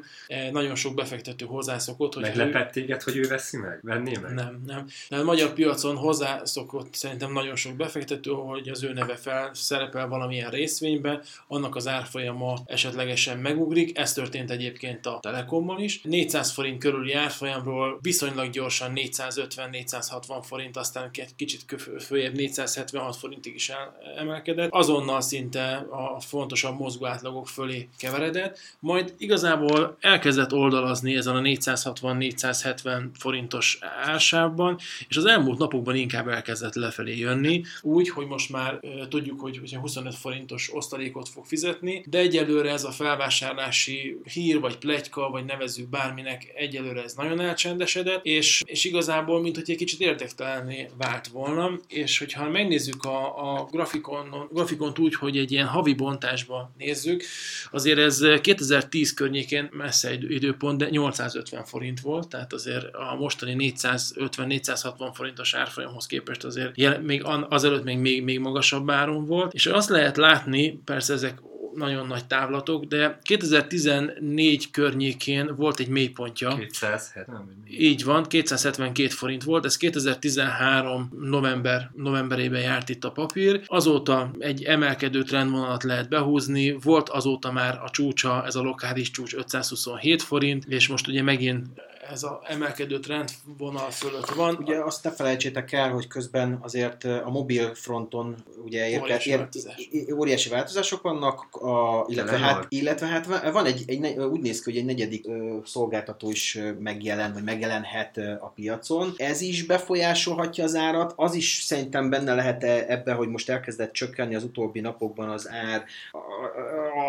nagyon sok befektető hozzászokott. Hogy meglepett téged, hogy ő veszi meg? Venné meg? Nem, nem. De a magyar piacon hozzászokott szerintem nagyon sok befektető, hogy az ő neve fel szerepel valamilyen részvényben, annak az árfolyama esetlegesen megugrik. Ez történt egyébként a Telekommal is. négyszáz forint körüli árfolyamról viszonylag gyorsan négyszázötven-négyszázhatvan forint, aztán egy kicsit följebb négyszázhetvenhat forintig is emelkedett. Azonnal szinte a fontosabb mozgóátlagok fölé keveredett, majd igazából elkezdett oldalazni ezen a négyszázhatvan-négyszázhetven forintos ársávban, és az elmúlt napokban inkább elkezdett lefelé jönni, úgy, hogy most már e, tudjuk, hogy huszonöt forintos osztalékot fog fizetni, de egyelőre ez a felvásárlási hír, vagy pletyka, vagy nevezzük bárminek, egyelőre ez nagyon elcsendesedett, és, és igazából, mint hogy egy kicsit érdektelené vált volna, és hogyha megnézzük a, a grafikon, grafikont úgy, hogy egy ilyen havi bontásba nézzük, azért ez kétezer-tíz környékén messze egy időpont, de nyolcszázötven forint volt, tehát azért a mostani négyszázötven-négyszázhatvan forintos árfolyamhoz képest azért jel, még azelőtt még, még, még magasabb áron volt, és azt lehet látni, persze ezek nagyon nagy távlatok, de kétezer-tizennégy környékén volt egy mélypontja. kétszázhetven Így van, kétszázhetvenkét forint volt, ez kétezer-tizenhárom november, novemberében járt itt a papír. Azóta egy emelkedő trendvonalat lehet behúzni, volt azóta már a csúcsa, ez a lokális csúcs ötszázhuszonhét forint, és most ugye megint ez az emelkedő trendvonal fölött van. Ugye azt ne felejtsétek el, hogy közben azért a mobil fronton ugye érke, óriási, ér, változás. óriási változások vannak, a, illetve, hát, illetve hát van egy, egy, úgy néz ki, hogy egy negyedik ö, szolgáltató is megjelen, vagy megjelenhet a piacon. Ez is befolyásolhatja az árat, az is szerintem benne lehet ebben, hogy most elkezdett csökkenni az utóbbi napokban az ár, a,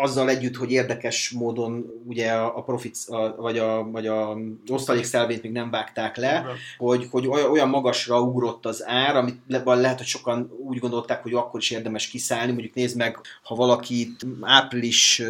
a, azzal együtt, hogy érdekes módon ugye a profit, a, vagy a, vagy a osztalékszelvényt még nem vágták le, hogy, hogy olyan magasra ugrott az ár, amit le, lehet, hogy sokan úgy gondolták, hogy akkor is érdemes kiszállni. Mondjuk nézd meg, ha valaki április,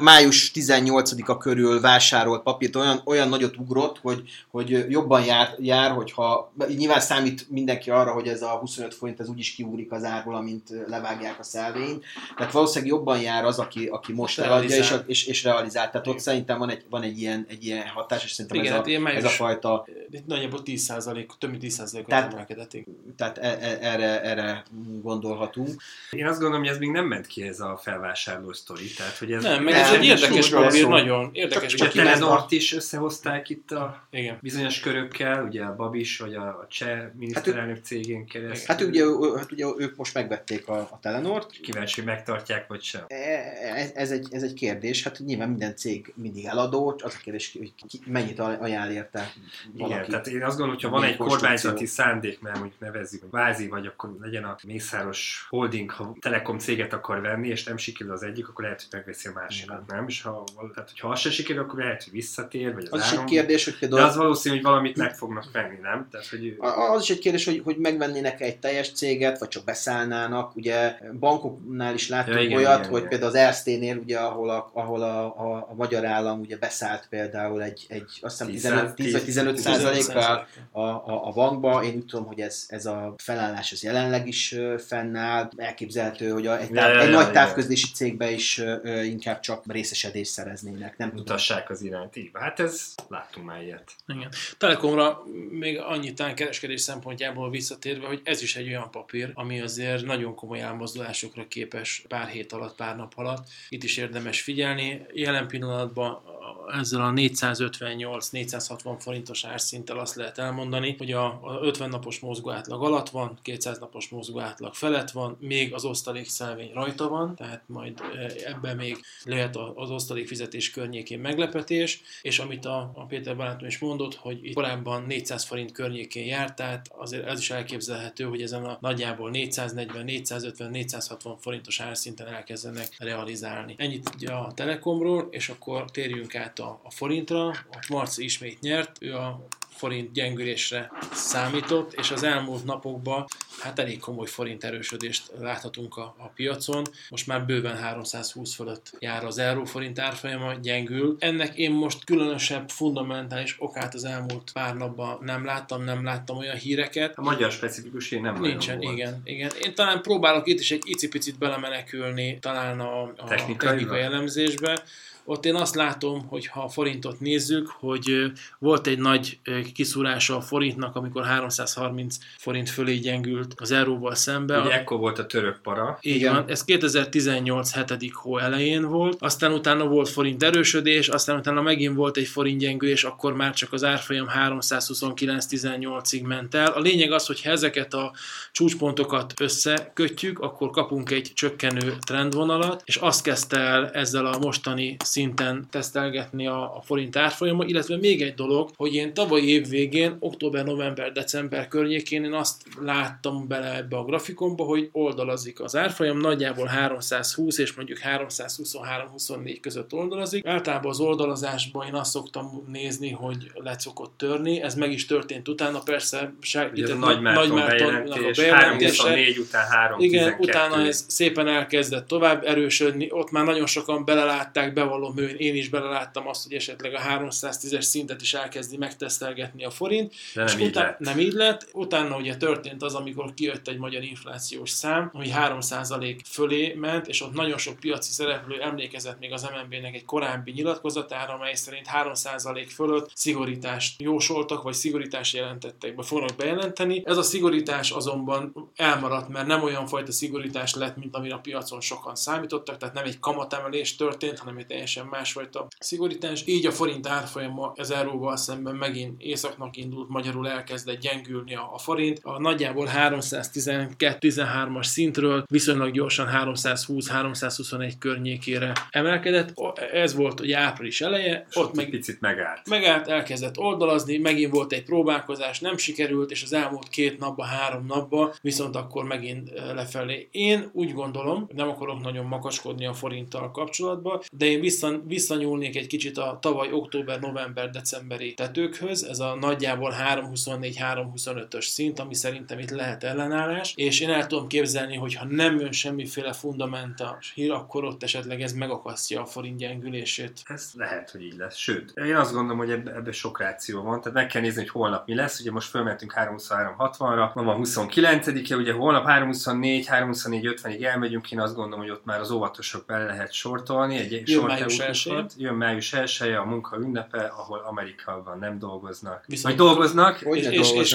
május tizennyolcadika körül vásárolt papírt, olyan, olyan nagyot ugrott, hogy, hogy jobban jár, jár, hogyha nyilván számít mindenki arra, hogy ez a huszonöt forint, ez úgyis kiugrik az árból, amint levágják a szelvényt. Tehát valószínűleg jobban jár az, aki, aki most eladja és, és, és realizál. Tehát ott szerintem van egy, van egy, ilyen, egy ilyen hatás, és szerintem igen, ez, hát a, ez a fajta... Nagyjából tíz százalék, több mint tíz százalékot emelkedették. Tehát erre, erre gondolhatunk. Én azt gondolom, hogy ez még nem ment ki, ez a felvásárló sztori. Tehát, hogy ez nem, meg ez egy érdekes papír, nagyon érdekes. Csak a Telenort is összehozták itt a igen. bizonyos körökkel, ugye a Babis, vagy a, a cseh miniszterelnök hát cégén keresztül. Hát ugye, hát ugye ők most megvették a, a Telenort. Kíváncsi, hogy megtartják, vagy sem. Ez, ez, egy, ez egy kérdés. Hát nyilván minden cég mindig eladó, az a kérdés, hogy ki, mennyit ajánl érte valaki. Igen, tehát én azt gondolom, hogyha van egy kormányzati szándék, mert mondjuk nevezzük, hogy vázi vagy, akkor legyen a Mészáros Holding, ha Telekom céget akar venni, és nem sikerül az egyik, akkor lehet, hogy megveszi a másikat, nem? És ha, tehát, hogyha az sem sikerül, akkor lehet, hogy visszatér, vagy az, az áron. Kérdés, hogy például... De az valószínű, hogy valamit meg fognak venni, nem? Tehát, hogy... Az is egy kérdés, hogy, hogy megvennének egy teljes céget, vagy csak beszállnának. Ugye bankoknál is láttuk ja, igen, olyat, igen, hogy igen. például az Erszténél, ugye, ahol, a, ahol a, a, a magyar állam ugye beszállt például egy, egy azt hiszem tíz-tizenöt százalékkal a, a, a bankba. Én úgy tudom, hogy ez, ez a felállás ez jelenleg is fennáll. Elképzelhető, hogy a, egy, táv, ja, ja, egy ja, nagy ja, távközlési ja. cégbe is ö, inkább csak részesedést szereznének. Nem mutassák az irányt. Hát ez, láttunk már ilyet. Igen. Telekomra még annyit talán kereskedés szempontjából visszatérve, hogy ez is egy olyan papír, ami azért nagyon komoly elmozdulásokra képes pár hét alatt, pár nap alatt. Itt is érdemes figyelni. Jelen pillanatban ezzel a négyszázötvennyolc-négyszázhatvan forintos árszinttel azt lehet elmondani, hogy a ötven napos mozgóátlag alatt van, kétszáz napos mozgóátlag felett van, még az osztalékszelvény rajta van, tehát majd ebben még lehet az osztalékfizetés környékén meglepetés, és amit a, a Péter barátom is mondott, hogy itt korábban négyszáz forint környékén járt, tehát azért ez is elképzelhető, hogy ezen a nagyjából négyszáznegyven-négyszázötven-négyszázhatvan forintos árszinten elkezdenek realizálni. Ennyit a Telekomról, és akkor térjünk át a, a forintra. A Marci ismét nyert, ő a forint gyengülésre számított, és az elmúlt napokban hát elég komoly forint erősödést láthatunk a, a piacon. Most már bőven háromszázhúsz fölött jár az euróforint árfolyama, gyengül. Ennek én most különösebb, fundamentális okát az elmúlt pár napban nem láttam, nem láttam olyan híreket. A magyar specifikus hír nem nincsen, nagyon volt. Igen, igen. Én talán próbálok itt is egy icipicit belemenekülni talán a, a technikai elemzésbe. Ott én azt látom, hogy ha a forintot nézzük, hogy volt egy nagy kiszúrása a forintnak, amikor háromszázharminc forint fölé gyengült az euróval szemben. Ugye ekkor volt a török para. Így van, ez kétezer-tizennyolc hetedik hó elején volt, aztán utána volt forint erősödés, aztán utána megint volt egy forint gyengülés, akkor már csak az árfolyam háromszázhuszonkilenc tizennyolcig ment el. A lényeg az, hogy ha ezeket a csúcspontokat összekötjük, akkor kapunk egy csökkenő trendvonalat, és azt kezdte el ezzel a mostani szinten tesztelgetni a, a forint árfolyama, illetve még egy dolog, hogy én tavalyi év végén, október, november, december környékén én azt láttam bele ebbe a grafikomba, hogy oldalazik az árfolyam, nagyjából háromszázhúsz és mondjuk háromszázhuszonhárom-huszonnégy között oldalazik. Általában az oldalazásban én azt szoktam nézni, hogy le szokott törni, ez meg is történt utána, persze se, itt a Nagymárton bejelentés, háromszázhuszonnégy után három tizenkettő. Igen, utána ez szépen elkezdett tovább erősödni, ott már nagyon sokan belelátták, be való műn, én is beleláttam azt, hogy esetleg a háromszáztízes szintet is elkezdi megtesztelgetni a forint. De nem, és így utána, nem így lett. Utána ugye történt az, amikor kijött egy magyar inflációs szám, ami három százalék fölé ment, és ott nagyon sok piaci szereplő emlékezett még az em en bé-nek egy korábbi nyilatkozatára, amely szerint három százalék fölött szigorítást jósoltak, vagy szigorítást jelentettek, vagy fognak bejelenteni. Ez a szigorítás azonban elmaradt, mert nem olyan fajta szigorítás lett, mint amire a piacon sokan számítottak, tehát nem egy kamatemelés történt, hanem egy teljesen másfajta szigorítás. Így a forint árfolyama az euróval szemben megint északnak indult, magyarul elkezdett gyengülni a forint. A nagyjából háromszáztizenkettő tizenhárom-as szintről viszonylag gyorsan háromszázhúsz háromszázhuszonegy környékére emelkedett. Ez volt ugye április eleje. És ott meg picit megállt. Megállt, elkezdett oldalazni, megint volt egy próbálkozás, nem sikerült, és az elmúlt két napba, három napba viszont akkor megint lefelé. Én úgy gondolom, nem akarok nagyon makacskodni a forinttal kapcsolatban, de én vissza, visszanyúlnék egy kicsit a tavaly október, november, decemberi tetőkhöz, ez a nagyjából háromszázhuszonnégy háromszázhuszonöt-ös szint, ami szerintem itt lehet ellenállás, és én el tudom képzelni, hogy ha nem jön semmiféle fundamentális hír, akkor ott esetleg ez megakasztja a forint gyengülését. Ez lehet, hogy így lesz. Sőt, én azt gondolom, hogy ebben sok ráció van, tehát meg kell nézni, hogy holnap mi lesz. Ugye most fölmentünk háromszázhuszonhárom hatvanra, ma van huszonkilencedike, ugye holnap háromszázhuszonnégy háromszázhuszonnégy ötvenig elmegyünk, én azt gondolom, hogy ott már az óvatosok bele lehet sortolni. Egy jön május elseje. Jön május elseje, a munka ünnepe, ahol Amerikában nem dolgoznak. Viszont vagy dolgoznak, és, és, és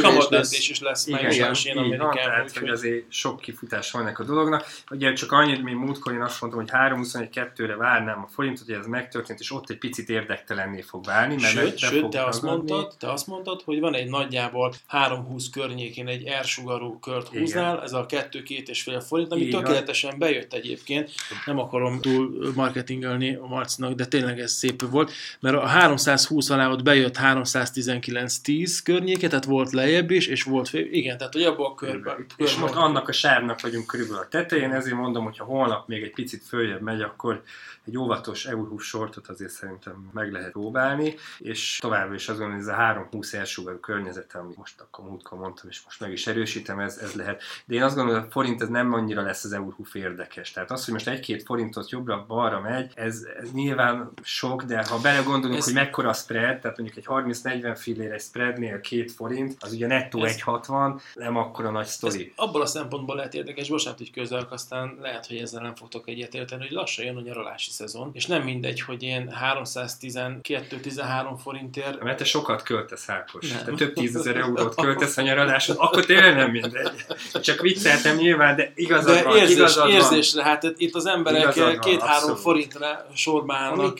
kamatdöntés is lesz május elsején Amerikában. Így van, azért sok kifutás vannak a dolognak. Ugye csak annyit, mint múltkor én azt mondtam, hogy háromszázhuszonegytől kettőre várnám a forintot, hogy ez megtörtént, és ott egy picit érdektelenné fog válni. Sőt, sőt te, azt mondtad, te azt mondtad, hogy van egy nagyjából háromszázhúsz környékén egy R-sugarú kört húznál, ez a kettő-két és fél forint, ami igen, tökéletesen bejött egyébként. Nem akarom túl marketingelni a Marcinak, de tényleg ez szép volt, mert a háromszázhúsz alá ott bejött háromszáztizenkilenc tíz környéke, tehát volt lejjebb is, és volt fél, igen, tehát hogy abban a körben. És most annak a sávnak vagyunk körülbelül a tetején, ezért mondom, hogy ha holnap még egy picit följebb megy, akkor egy óvatos euró sortot azért szerintem meg lehet próbálni, és továbbra is azt gondolom, hogy ez a három húsz elsővel környezete, amit most akkor múltkor mondtam, és most meg is erősítem, ez, ez lehet. De én azt gondolom, hogy a forint ez nem annyira lesz az euró érdekes. Tehát az, hogy most egy-két forintot jobbra-balra megy, ez, ez nyilván sok, de ha belegondolunk, ez... hogy mekkora a spread, tehát mondjuk egy harminc-negyven filléres spreadnél két forint, az ugye nettó ez... egy hatvan, nem akkora nagy sztori. Abban a szempontból lehet érdekes, bocsánat, hogy közölök, aztán lehet, hogy ezzel nem fogtok egyetérteni, hogy lassan jön a nyaralási szezon, és nem mindegy, hogy én háromszáztizenkettő tizenhárom forintért... Mert te sokat költesz, Ákos. Te több tízezer eurót költesz a nyaraláson, akkor tényleg nem mindegy. Csak vicceltem nyilván, de igazad de van, érzés, igazad érzésre, van. Hát itt az emberek két-három forintra sorba állnak,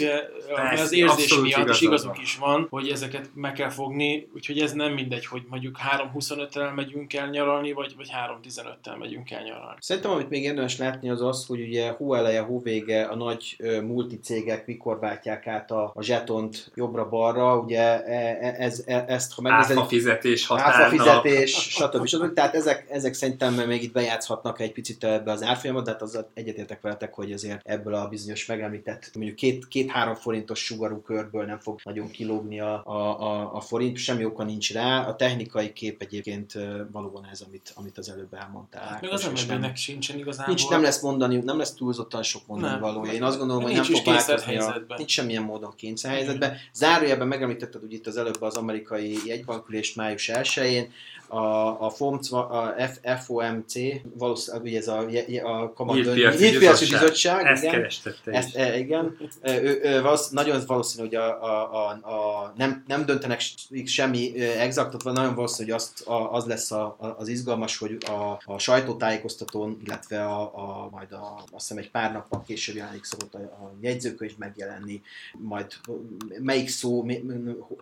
az érzés miatt, és igazuk is van, hogy ezeket meg kell fogni, úgyhogy ez nem mindegy, hogy mondjuk három huszonöttel megyünk el nyaralni, vagy, vagy három tizenöttel megyünk el nyaralni. Szerintem, amit még érdemes látni, az az, hogy ugye hó eleje, hó vége a nagy multicégek mikor váltják át a, a zsetont jobbra-balra, ugye ez, e, ezt, ha megnézed... Áfa fizetés határnap. Áfa fizetés, stb. stb. Tehát ezek, ezek szerintem még itt bejátszhatnak egy picit ebbe az árfolyamot, de hát az egyetértek veletek, hogy azért ebből a bizonyos megemlített, mondjuk két, két-három forintos sugarú körből nem fog nagyon kilógni a, a, a forint, semmi oka nincs rá. A technikai kép egyébként valóban ez, amit, amit az előbb elmondtál. Hát még az embernek sincsen igazából. Nincs, nem lesz mondani, nem lesz túlzottan sok mondani valója. Én azt gondolom, hogy nem fog változni a... Nincs semmilyen módon kényszerhelyzetben. Zárójelben megemlítetted ugye itt az előbb az amerikai jegybankülést május elsején, a, a, FOMC, a F O M C, valószínűleg ez a, a Hírpiaci Bizottság, ezt kerestette is. Ezt, e, igen. Ő, ő, valószínű, nagyon valószínű, hogy a, a, a, nem, nem döntenek semmi exaktot, nagyon valószínű, hogy azt, a, az lesz a, a, az izgalmas, hogy a, a sajtótájékoztatón, illetve a, a, majd a, azt hiszem egy pár nappal később jelenik szokott a, a jegyzőkönyv megjelenni, majd melyik szó, mi,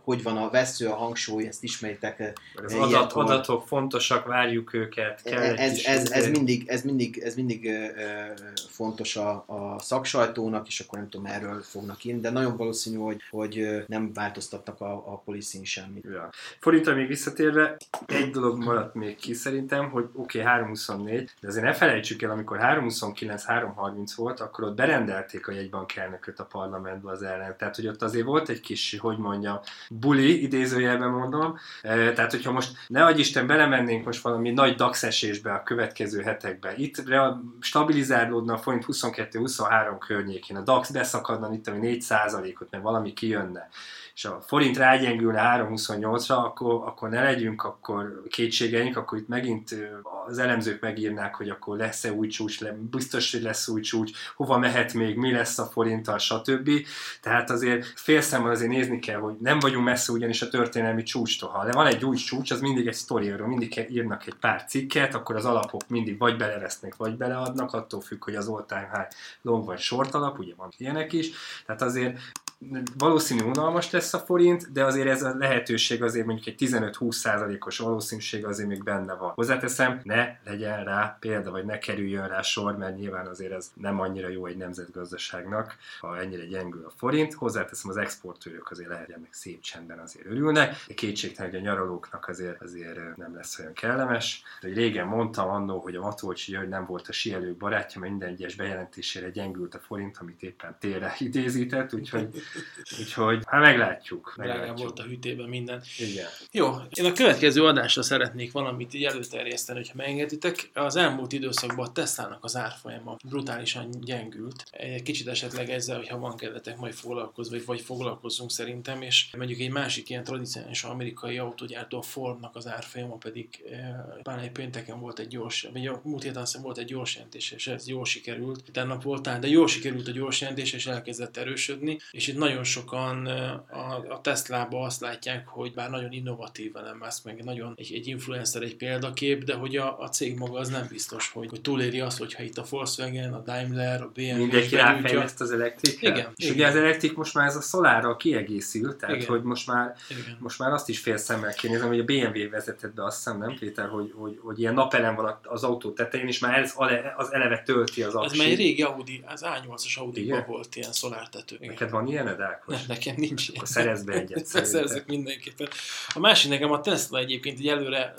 hogy van a vesző, a hangsúly, ezt ismeritek. Az adat, adatok fontosak, várjuk őket. Kell ez, ez, ez, mindig, ez mindig, ez mindig fontos a, a szaksajtónak, és akkor nem tudom, erről fognak írni, de nagyon valószínű, hogy, hogy nem változtatnak a, a policin semmit. Ja. Forintra még visszatérve, egy dolog maradt még ki szerintem, hogy oké, okay, három huszonnégy, de azért ne felejtsük el, amikor három huszonkilenc három harminc volt, akkor ott berendelték a jegybank elnököt a parlamentbe az ellen. Tehát, hogy ott azért volt egy kis, hogy mondjam, buli, idézőjelben mondom. Tehát, hogyha most ne adj Isten, belemennénk most valami nagy daxesésbe a következő hetekben. Itt stabilizálódna a forint huszonkettő huszonhárom környékén. A DAX beszakadna itt, ami négy százalékot, mert valami kijönne. és a forint rágyengülne három huszonnyolcra, akkor, akkor ne legyünk, akkor kétségeink, akkor itt megint az elemzők megírnák, hogy akkor lesz-e új csúcs, biztos, hogy lesz új csúcs, hova mehet még, mi lesz a forinttal, stb. Tehát azért félszemmel azért nézni kell, hogy nem vagyunk messze ugyanis a történelmi csúcstól. Ha van egy új csúcs, az mindig egy sztoriról, mindig írnak egy pár cikket, akkor az alapok mindig vagy beleresznek, vagy beleadnak, attól függ, hogy az all-time high long vagy short alap, ugye van ilyenek is, tehát azért valószínű unalmas lesz a forint, de azért ez a lehetőség azért mondjuk egy tizenöt-húsz százalékos valószínűség azért még benne van. Hozzáteszem, ne legyen rá példa, vagy ne kerüljön rá sor, mert nyilván azért ez nem annyira jó egy nemzetgazdaságnak, ha ennyire gyengül a forint. Hozzáteszem, az exportőrök azért lehet, hogy ennek szép csendben azért örülnek, de kétségtelen, hogy a nyaralóknak azért, azért nem lesz olyan kellemes. De, hogy régen mondtam annó, hogy a Matolcsi György nem volt a síelő barátja, mert minden egyes bejelentésére gyengült a forint, amit éppen télre idézített, úgyhogy Úgyhogy, hát meglátjuk. meglátjuk. Volt a hűtében minden. Igen. Jó, én a következő adásra szeretnék valamit így előterjeszteni, hogyha megengeditek. Az elmúlt időszakban a Teslának az árfolyama brutálisan gyengült. Egy kicsit esetleg ezzel, hogyha van kedvetek, majd foglalkozva, vagy foglalkozzunk szerintem, és mondjuk egy másik ilyen tradicionális amerikai autógyártó, a Fordnak az árfolyama pedig pár egy pénteken volt egy gyors, vagy a múlt héten volt egy gyors jelentés, és ez jól sikerült. Utána voltál, de jól sikerült a gyors jelentés, és elkezdett erősödni, és itt nagyon sokan a Teslába azt látják, hogy bár nagyon innovatív Elon Musk, meg nagyon egy, egy influencer, egy példakép, de hogy a, a cég maga az nem biztos, hogy, hogy túléri azt, hogyha itt a Volkswagen, a Daimler, a bé em vé... Mindenki ráfejleszt az elektrikát. Igen. És igen. Ugye az elektrik most már ez a szolárral kiegészül, tehát igen. hogy most már, most már azt is fél szemmel kérdezem, hogy a bé em vé vezetett be, azt hiszem, nem Péter, hogy, hogy, hogy ilyen napelem van az autó tetején, és már ez az eleve tölti az aksit. Ez már egy régi Audi, az á nyolcas Audi-ban volt ilyen szolártető. Neked van ilyen? Ne, nekem nincs. Akkor szerezd be egyet. Szerzek mindenképpen. A másik nekem a Tesla egyébként, így előre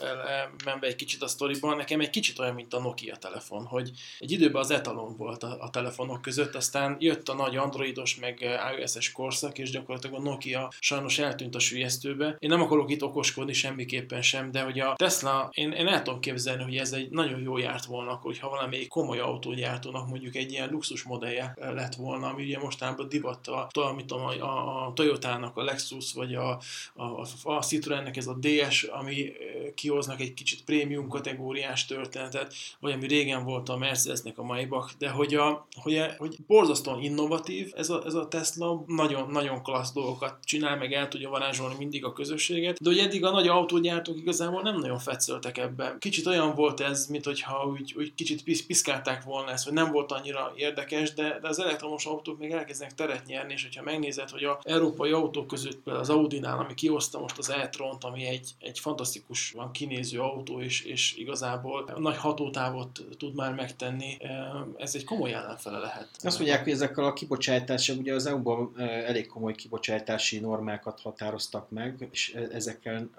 menve egy kicsit a sztoriban, nekem egy kicsit olyan, mint a Nokia telefon, hogy egy időben az etalon volt a, a telefonok között, aztán jött a nagy androidos, meg iOS-es korszak, és gyakorlatilag a Nokia sajnos eltűnt a süllyesztőbe. Én nem akarok itt okoskodni semmiképpen sem, de hogy a Tesla, én, én el tudom képzelni, hogy ez egy nagyon jó járt volna, hogyha valamelyik komoly autógyártónak mondjuk egy ilyen luxus modellje lett volna, ami ugye mostanában divatta, amit a, a, a Toyotának a Lexus, vagy a, a, a Citroennek ez a dé es, ami kihoznak egy kicsit prémium kategóriás történetet, vagy ami régen volt a Mercedesnek a Maybach, de hogy, a, hogy, a, hogy borzasztóan innovatív ez a, ez a Tesla, nagyon, nagyon klassz dolgokat csinál, meg el tudja varázsolni mindig a közösséget, de hogy eddig a nagy autógyártók igazából nem nagyon fetszöltek ebben. Kicsit olyan volt ez, mint hogyha úgy, úgy kicsit pisz, piszkálták volna ezt, hogy nem volt annyira érdekes, de, de az elektromos autók még elkezdenek teret nyerni, és hogyha megnézed, hogy az európai autók között például az Audinál, ami kihozta most az e-tront, ami egy, egy fantasztikusan kinéző autó, és, és igazából nagy hatótávot tud már megtenni, ez egy komoly ellenfele lehet. Azt mondják, hogy ezekkel a kibocsátások, ugye az é u-ban elég komoly kibocsátási normákat határoztak meg, és ezekkel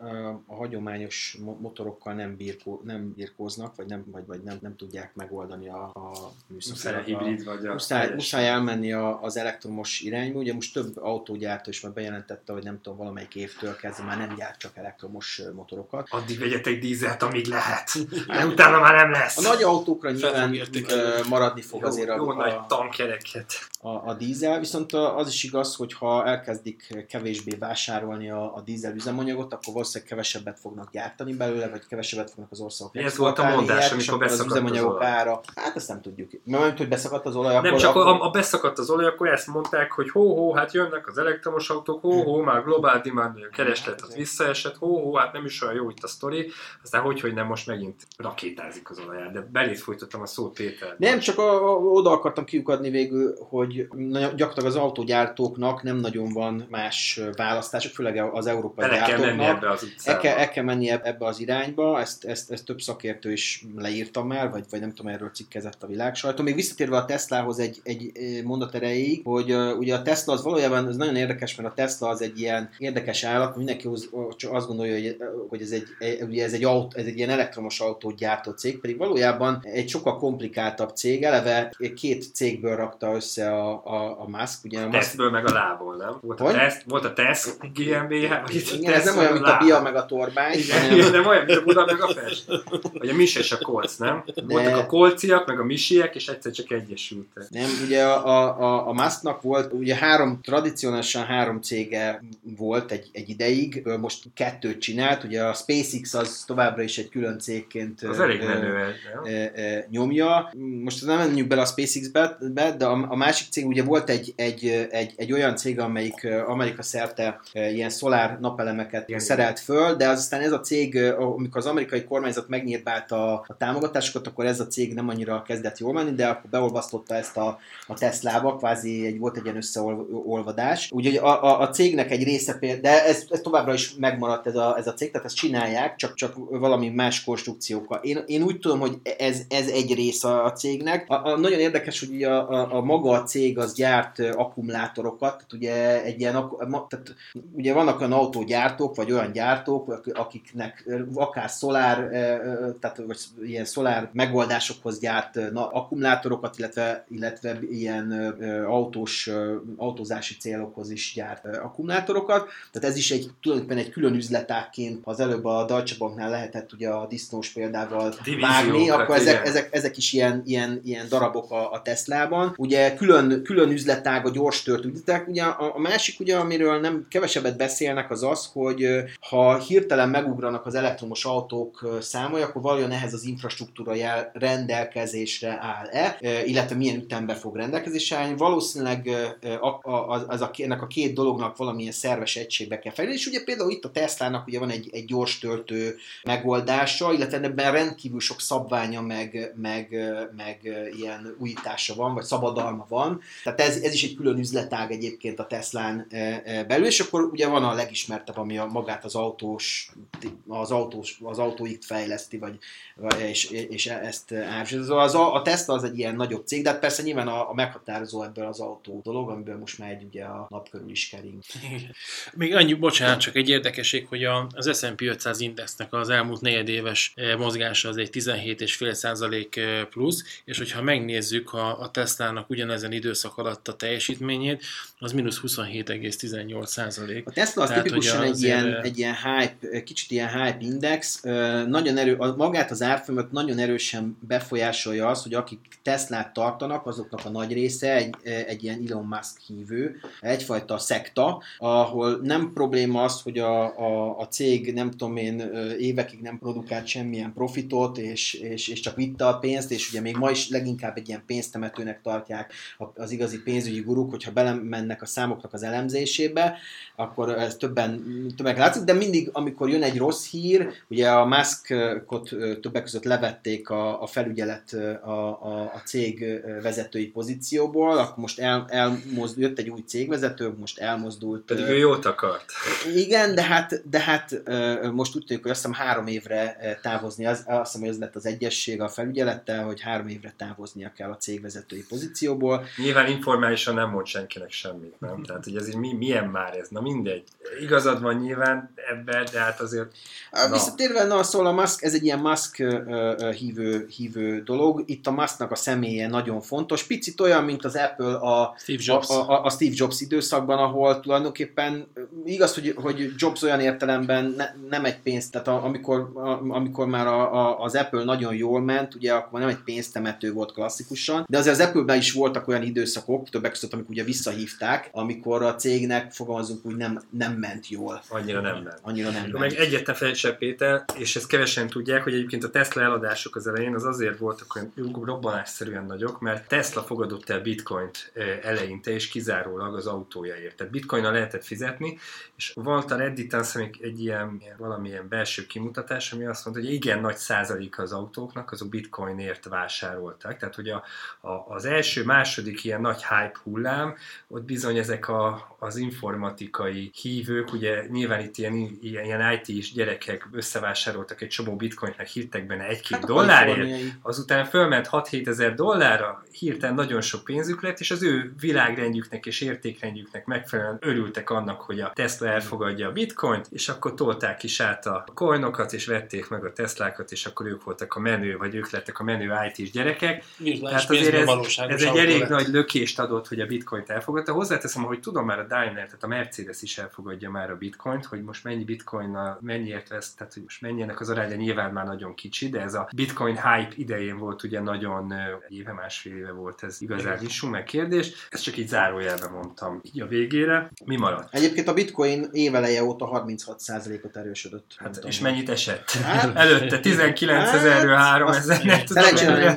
a hagyományos motorokkal nem, birkó, nem birkóznak, vagy nem, vagy, vagy nem, nem tudják megoldani a, a műszakot. Hibrid vagy a... Muszáj, muszáj elmenni a, az elektromos irányba, ugye most több autógyártó is már bejelentette, hogy nem tudom, valamelyik évtől kezdve már nem gyárt csak elektromos motorokat. Addig vegyetek dízelt, amíg lehet. De utána már nem lesz. A nagy autókra nyilván maradni fog jó, azért jó a, nagy tankjereket. A, a dízel, viszont az is igaz, hogy ha elkezdik kevésbé vásárolni a, a dízel üzemanyagot, akkor valószínűleg kevesebbet fognak gyártani belőle, vagy kevesebbet fognak az országok exportálni. Ez volt a mondás, amikor beszakadt az üzemanyagok ára. Hát ezt nem tudjuk. Mert hogy beszakadt az olaj, nem csak a, a beszakadt az olaj, akkor ezt mondták, hogy hó, hó, hát jönnek az elektromos autók, hó, hó, már globál demand, a kereslet az visszaesett, hó, hó, hát nem is olyan jó itt a sztori, aztán hogy, hogy nem most megint rakétázik az olaját, de belét folytottam a szót Péter. Nem, csak a, a, oda akartam kiukadni végül, hogy gyakorlatilag az autógyártóknak nem nagyon van más választások, főleg az európai gyártóknak. El kell, el kell menni ebbe az irányba, ezt, ezt, ezt több szakértő is leírta már, vagy, vagy nem tudom, erről cikkezett a világ sajtó. Még visszatérve a Teslához egy, egy mondat erejéig, hogy uh, ugye a Tesla az valójában ez nagyon érdekes, mert a Tesla az egy ilyen érdekes állat, mindenki az, azt gondolja, hogy ez egy, ez, egy autó, ez egy ilyen elektromos autót gyártó cég, pedig valójában egy sokkal komplikáltabb cég, eleve két cégből rakta össze a, a, a Musk. Ugye a, a Testből meg a lából, nem? Volt a, test, volt a Test gé em bé há. Igen, ez nem olyan, mint a Bia meg a Tormány. Igen, nem olyan, mint a Buda meg a Pest. Vagy a Mise és a Kolc, nem? Voltak ne. A kolciak, meg a misiek, és egyszer csak egyesültek. Nem, ugye a, a, a, a Musknak volt ugye három három, tradicionálisan három cége volt egy, egy ideig, most kettőt csinált, ugye a SpaceX az továbbra is egy külön cégként az elég menő, nyomja. Most nem menjünk bele a SpaceX-be, de a, a másik cég, ugye volt egy, egy, egy, egy olyan cég, amelyik Amerika szerte ilyen szolár napelemeket igen, szerelt föl, de aztán ez a cég, amikor az amerikai kormányzat megnyírbálta a, a támogatásokat, akkor ez a cég nem annyira kezdett jól menni, de akkor beolvasztotta ezt a, a Teslába, kvázi egy, volt egy ilyen összeolvadás. Úgyhogy a, a, a cégnek egy része, de ez, ez továbbra is megmaradt ez a, ez a cég, tehát ezt csinálják, csak, csak valami más konstrukciókkal. Én, én úgy tudom, hogy ez, ez egy része a cégnek. A, a, nagyon érdekes, hogy a, a, a maga a cég az gyárt akkumulátorokat, tehát ugye egy ilyen, tehát ugye vannak olyan autógyártók, vagy olyan gyártók, akiknek akár szolár, tehát vagy ilyen szolár megoldásokhoz gyárt akkumulátorokat, illetve, illetve ilyen autós, autózási célokhoz is gyárt akkumulátorokat. Tehát ez is egy, tulajdonképpen egy külön üzletágként, ha az előbb a Deutsche Banknál lehetett ugye a disznós példával divízió, vágni, akkor ezek, ezek, ezek is ilyen, ilyen, ilyen darabok a, a Teslában. Ugye külön, külön üzletág a gyors tört ügyletek. Ugye a, a másik, ugye, amiről nem kevesebbet beszélnek, az az, hogy ha hirtelen megugranak az elektromos autók számai, akkor valójában ehhez az infrastruktúra jel rendelkezésre áll-e, illetve milyen ütemben fog rendelkezésre állni. Valószínűleg az, az a, ennek a két dolognak valamilyen szerves egységbe kell fejlődni. És ugye például itt a Teslának ugye van egy, egy gyors töltő megoldása, illetve ebben rendkívül sok szabványa meg, meg, meg ilyen újítása van, vagy szabadalma van. Tehát ez, ez is egy külön üzletág egyébként a Teslán belül, és akkor ugye van a legismertebb, ami a magát az autós, az autós, az autóikt fejleszti, vagy, és, és ezt árusítja. A Tesla az egy ilyen nagyobb cég, de hát persze nyilván a, a meghatározó ebből az autó dolog, amiből most már egy ugye a nap körül is kering. Még annyi, bocsánat, csak egy érdekesség, hogy az S and P ötszáz indexnek az elmúlt negyedéves mozgása az egy tizenhét egész öt százalék plusz, és hogyha megnézzük a, a Teslának ugyanezen időszak alatt a teljesítményét, az mínusz huszonhét egész tizennyolc százalék. A Tesla az tehát tipikusan egy ilyen, egy ilyen hype, kicsit ilyen hype index, nagyon erő, magát az árfolyamot nagyon erősen befolyásolja az, hogy akik Teslát tartanak, azoknak a nagy része egy, egy ilyen Elon Musk hívő, egyfajta szekta, ahol nem probléma az, hogy a, a, a cég nem tudom én évekig nem produkált semmilyen profitot, és, és, és csak vitte a pénzt, és ugye még ma is leginkább egy ilyen pénztemetőnek tartják az igazi pénzügyi guruk, hogyha belemennek a számoknak az elemzésébe, akkor ez többen, többek látszik, de mindig, amikor jön egy rossz hír, ugye a Muskot többek között levették a, a felügyelet a, a, a cég vezetői pozícióból, akkor most el, elmozd, jött egy új cégvezető, most elmozdult. Pedig ő jót akart. Igen, de hát, de hát most úgy tűnik, hogy azt hiszem három évre távozni, azt hiszem, hogy ez lett az egyesség a felügyelettel, hogy három évre távoznia kell a cégvezetői pozícióból. Nyilván informálisan nem mond senkinek semmit, nem? Tehát, hogy ez így mi, milyen már ez? Na mindegy. Igazad van nyilván ebben, de hát azért... Na. Visszatérve, na, szóval a Musk, ez egy ilyen Musk hívő, hívő dolog. Itt a Musknak a személye nagyon fontos. Picit olyan, mint az Apple a Steve Jobs, a, a, a Steve Jobs időszakban, ahol tulajdonképpen igaz, hogy, hogy Jobs olyan értelemben ne, nem egy pénzt, tehát a, amikor, a, amikor már a, a, az Apple nagyon jól ment, ugye akkor nem egy pénztemető volt klasszikusan, de azért az Apple-ben is voltak olyan időszakok, többek között, amikor ugye visszahívták, amikor a cégnek, fogalmazunk úgy, nem, nem ment jól. Annyira nem ment. Annyira nem ment. Meg egyetlen fejtsebb Péter, és ezt kevesen tudják, hogy egyébként a Tesla eladások az elején az azért voltak olyan robbanásszerűen nagyok, mert Tesla fogadott el bitcoint eleinte, és kizárólag az autójaért. Tehát bitcoinnal lehetett fizetni, és volt a Redditen egy ilyen valamilyen belső kimutatás, ami azt mondta, hogy igen nagy százaléka az autóknak, azok bitcoinért vásárolták. Tehát, hogy a, a, az első, második ilyen nagy hype hullám, ott bizony ezek a, az informatikai hívők, ugye nyilván itt ilyen, ilyen, ilyen I T-s gyerekek összevásároltak egy csomó bitcointnak, hittek benne egy-két hát dollárért, azután fölment hat-hét ezer dollárra, hirtelen nagyon sok pénzük lett, és az ő világrendjüknek és értékrendjüknek megfelelően örültek annak, hogy a Tesla elfogadja a bitcoint, és akkor tolták is át a coinokat, és vették meg a Teslákat, és akkor ők voltak a menő, vagy ők lettek a menő I T-s gyerekek. Hát azért ez, ez egy elég lett. Nagy lökést adott, hogy a bitcoint elfogadta. Hozzáteszem, hogy tudom már a Daimler, tehát a Mercedes is elfogadja már a bitcoint, hogy most mennyi bitcoinnal mennyiért vesz, tehát hogy most mennyi ennek az aránya nyilván már nagyon kicsi, de ez a bitcoin hype idején volt ugye nagyon éve, másfél éve volt ez igazán is, meg kérdés. Ez csak így zárója zárójelben mondtam így a végére. Mi maradt? Egyébként a bitcoin éveleje óta harminchat százalékot erősödött. Hát, és mennyit esett? Hát, előtte tizenkilencezerről háromezer. Szerencsére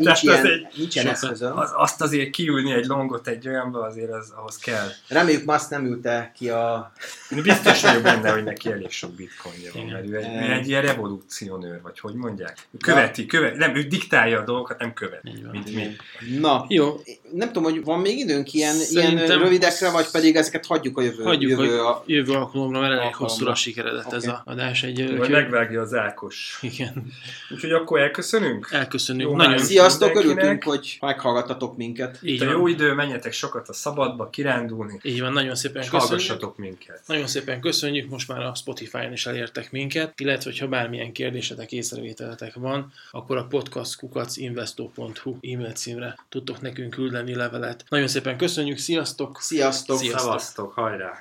nincsen eszközön. Az, azt azért kiülni egy longot egy olyanba, azért az, ahhoz kell. Reméljük, Musk nem ülte ki a... Biztos vagyok benne, hogy neki elég sok bitcoinja van, mert ő egy, e... egy ilyen revolúciónőr, vagy hogy mondják? Ő követi, követi, nem, ő diktálja a dolgokat, nem követi, mint mi. Na, jó. Nem tudom, hogy van még időnk ilyen, ilyen rövidekre, vagy pedig ezeket hagyjuk a jövő hagyjuk jövő, a... jövő alkalomra, mert elég hosszúra sikeredett okay. ez a adás. Egy, vagy megvágja az Ákos. Igen. Úgyhogy akkor elköszönünk? Elköszönünk. Jó, nagyon sziasztok, örültünk, hogy meghallgattatok minket. Így jó idő, menjetek sokat a szabadba, kirándulni. Így van, nagyon szépen köszönjük. minket. Nagyon szépen köszönjük, most már a Spotify-n is elértek minket, illetve ha bármilyen kérdésetek, észrevételetek van, akkor a podcast kukac investor pont hu e-mail címre tudtok nekünk küldeni levelet. Nagyon szépen köszönjük, sziasztok! Sziasztok! Szevasztok, hajrá!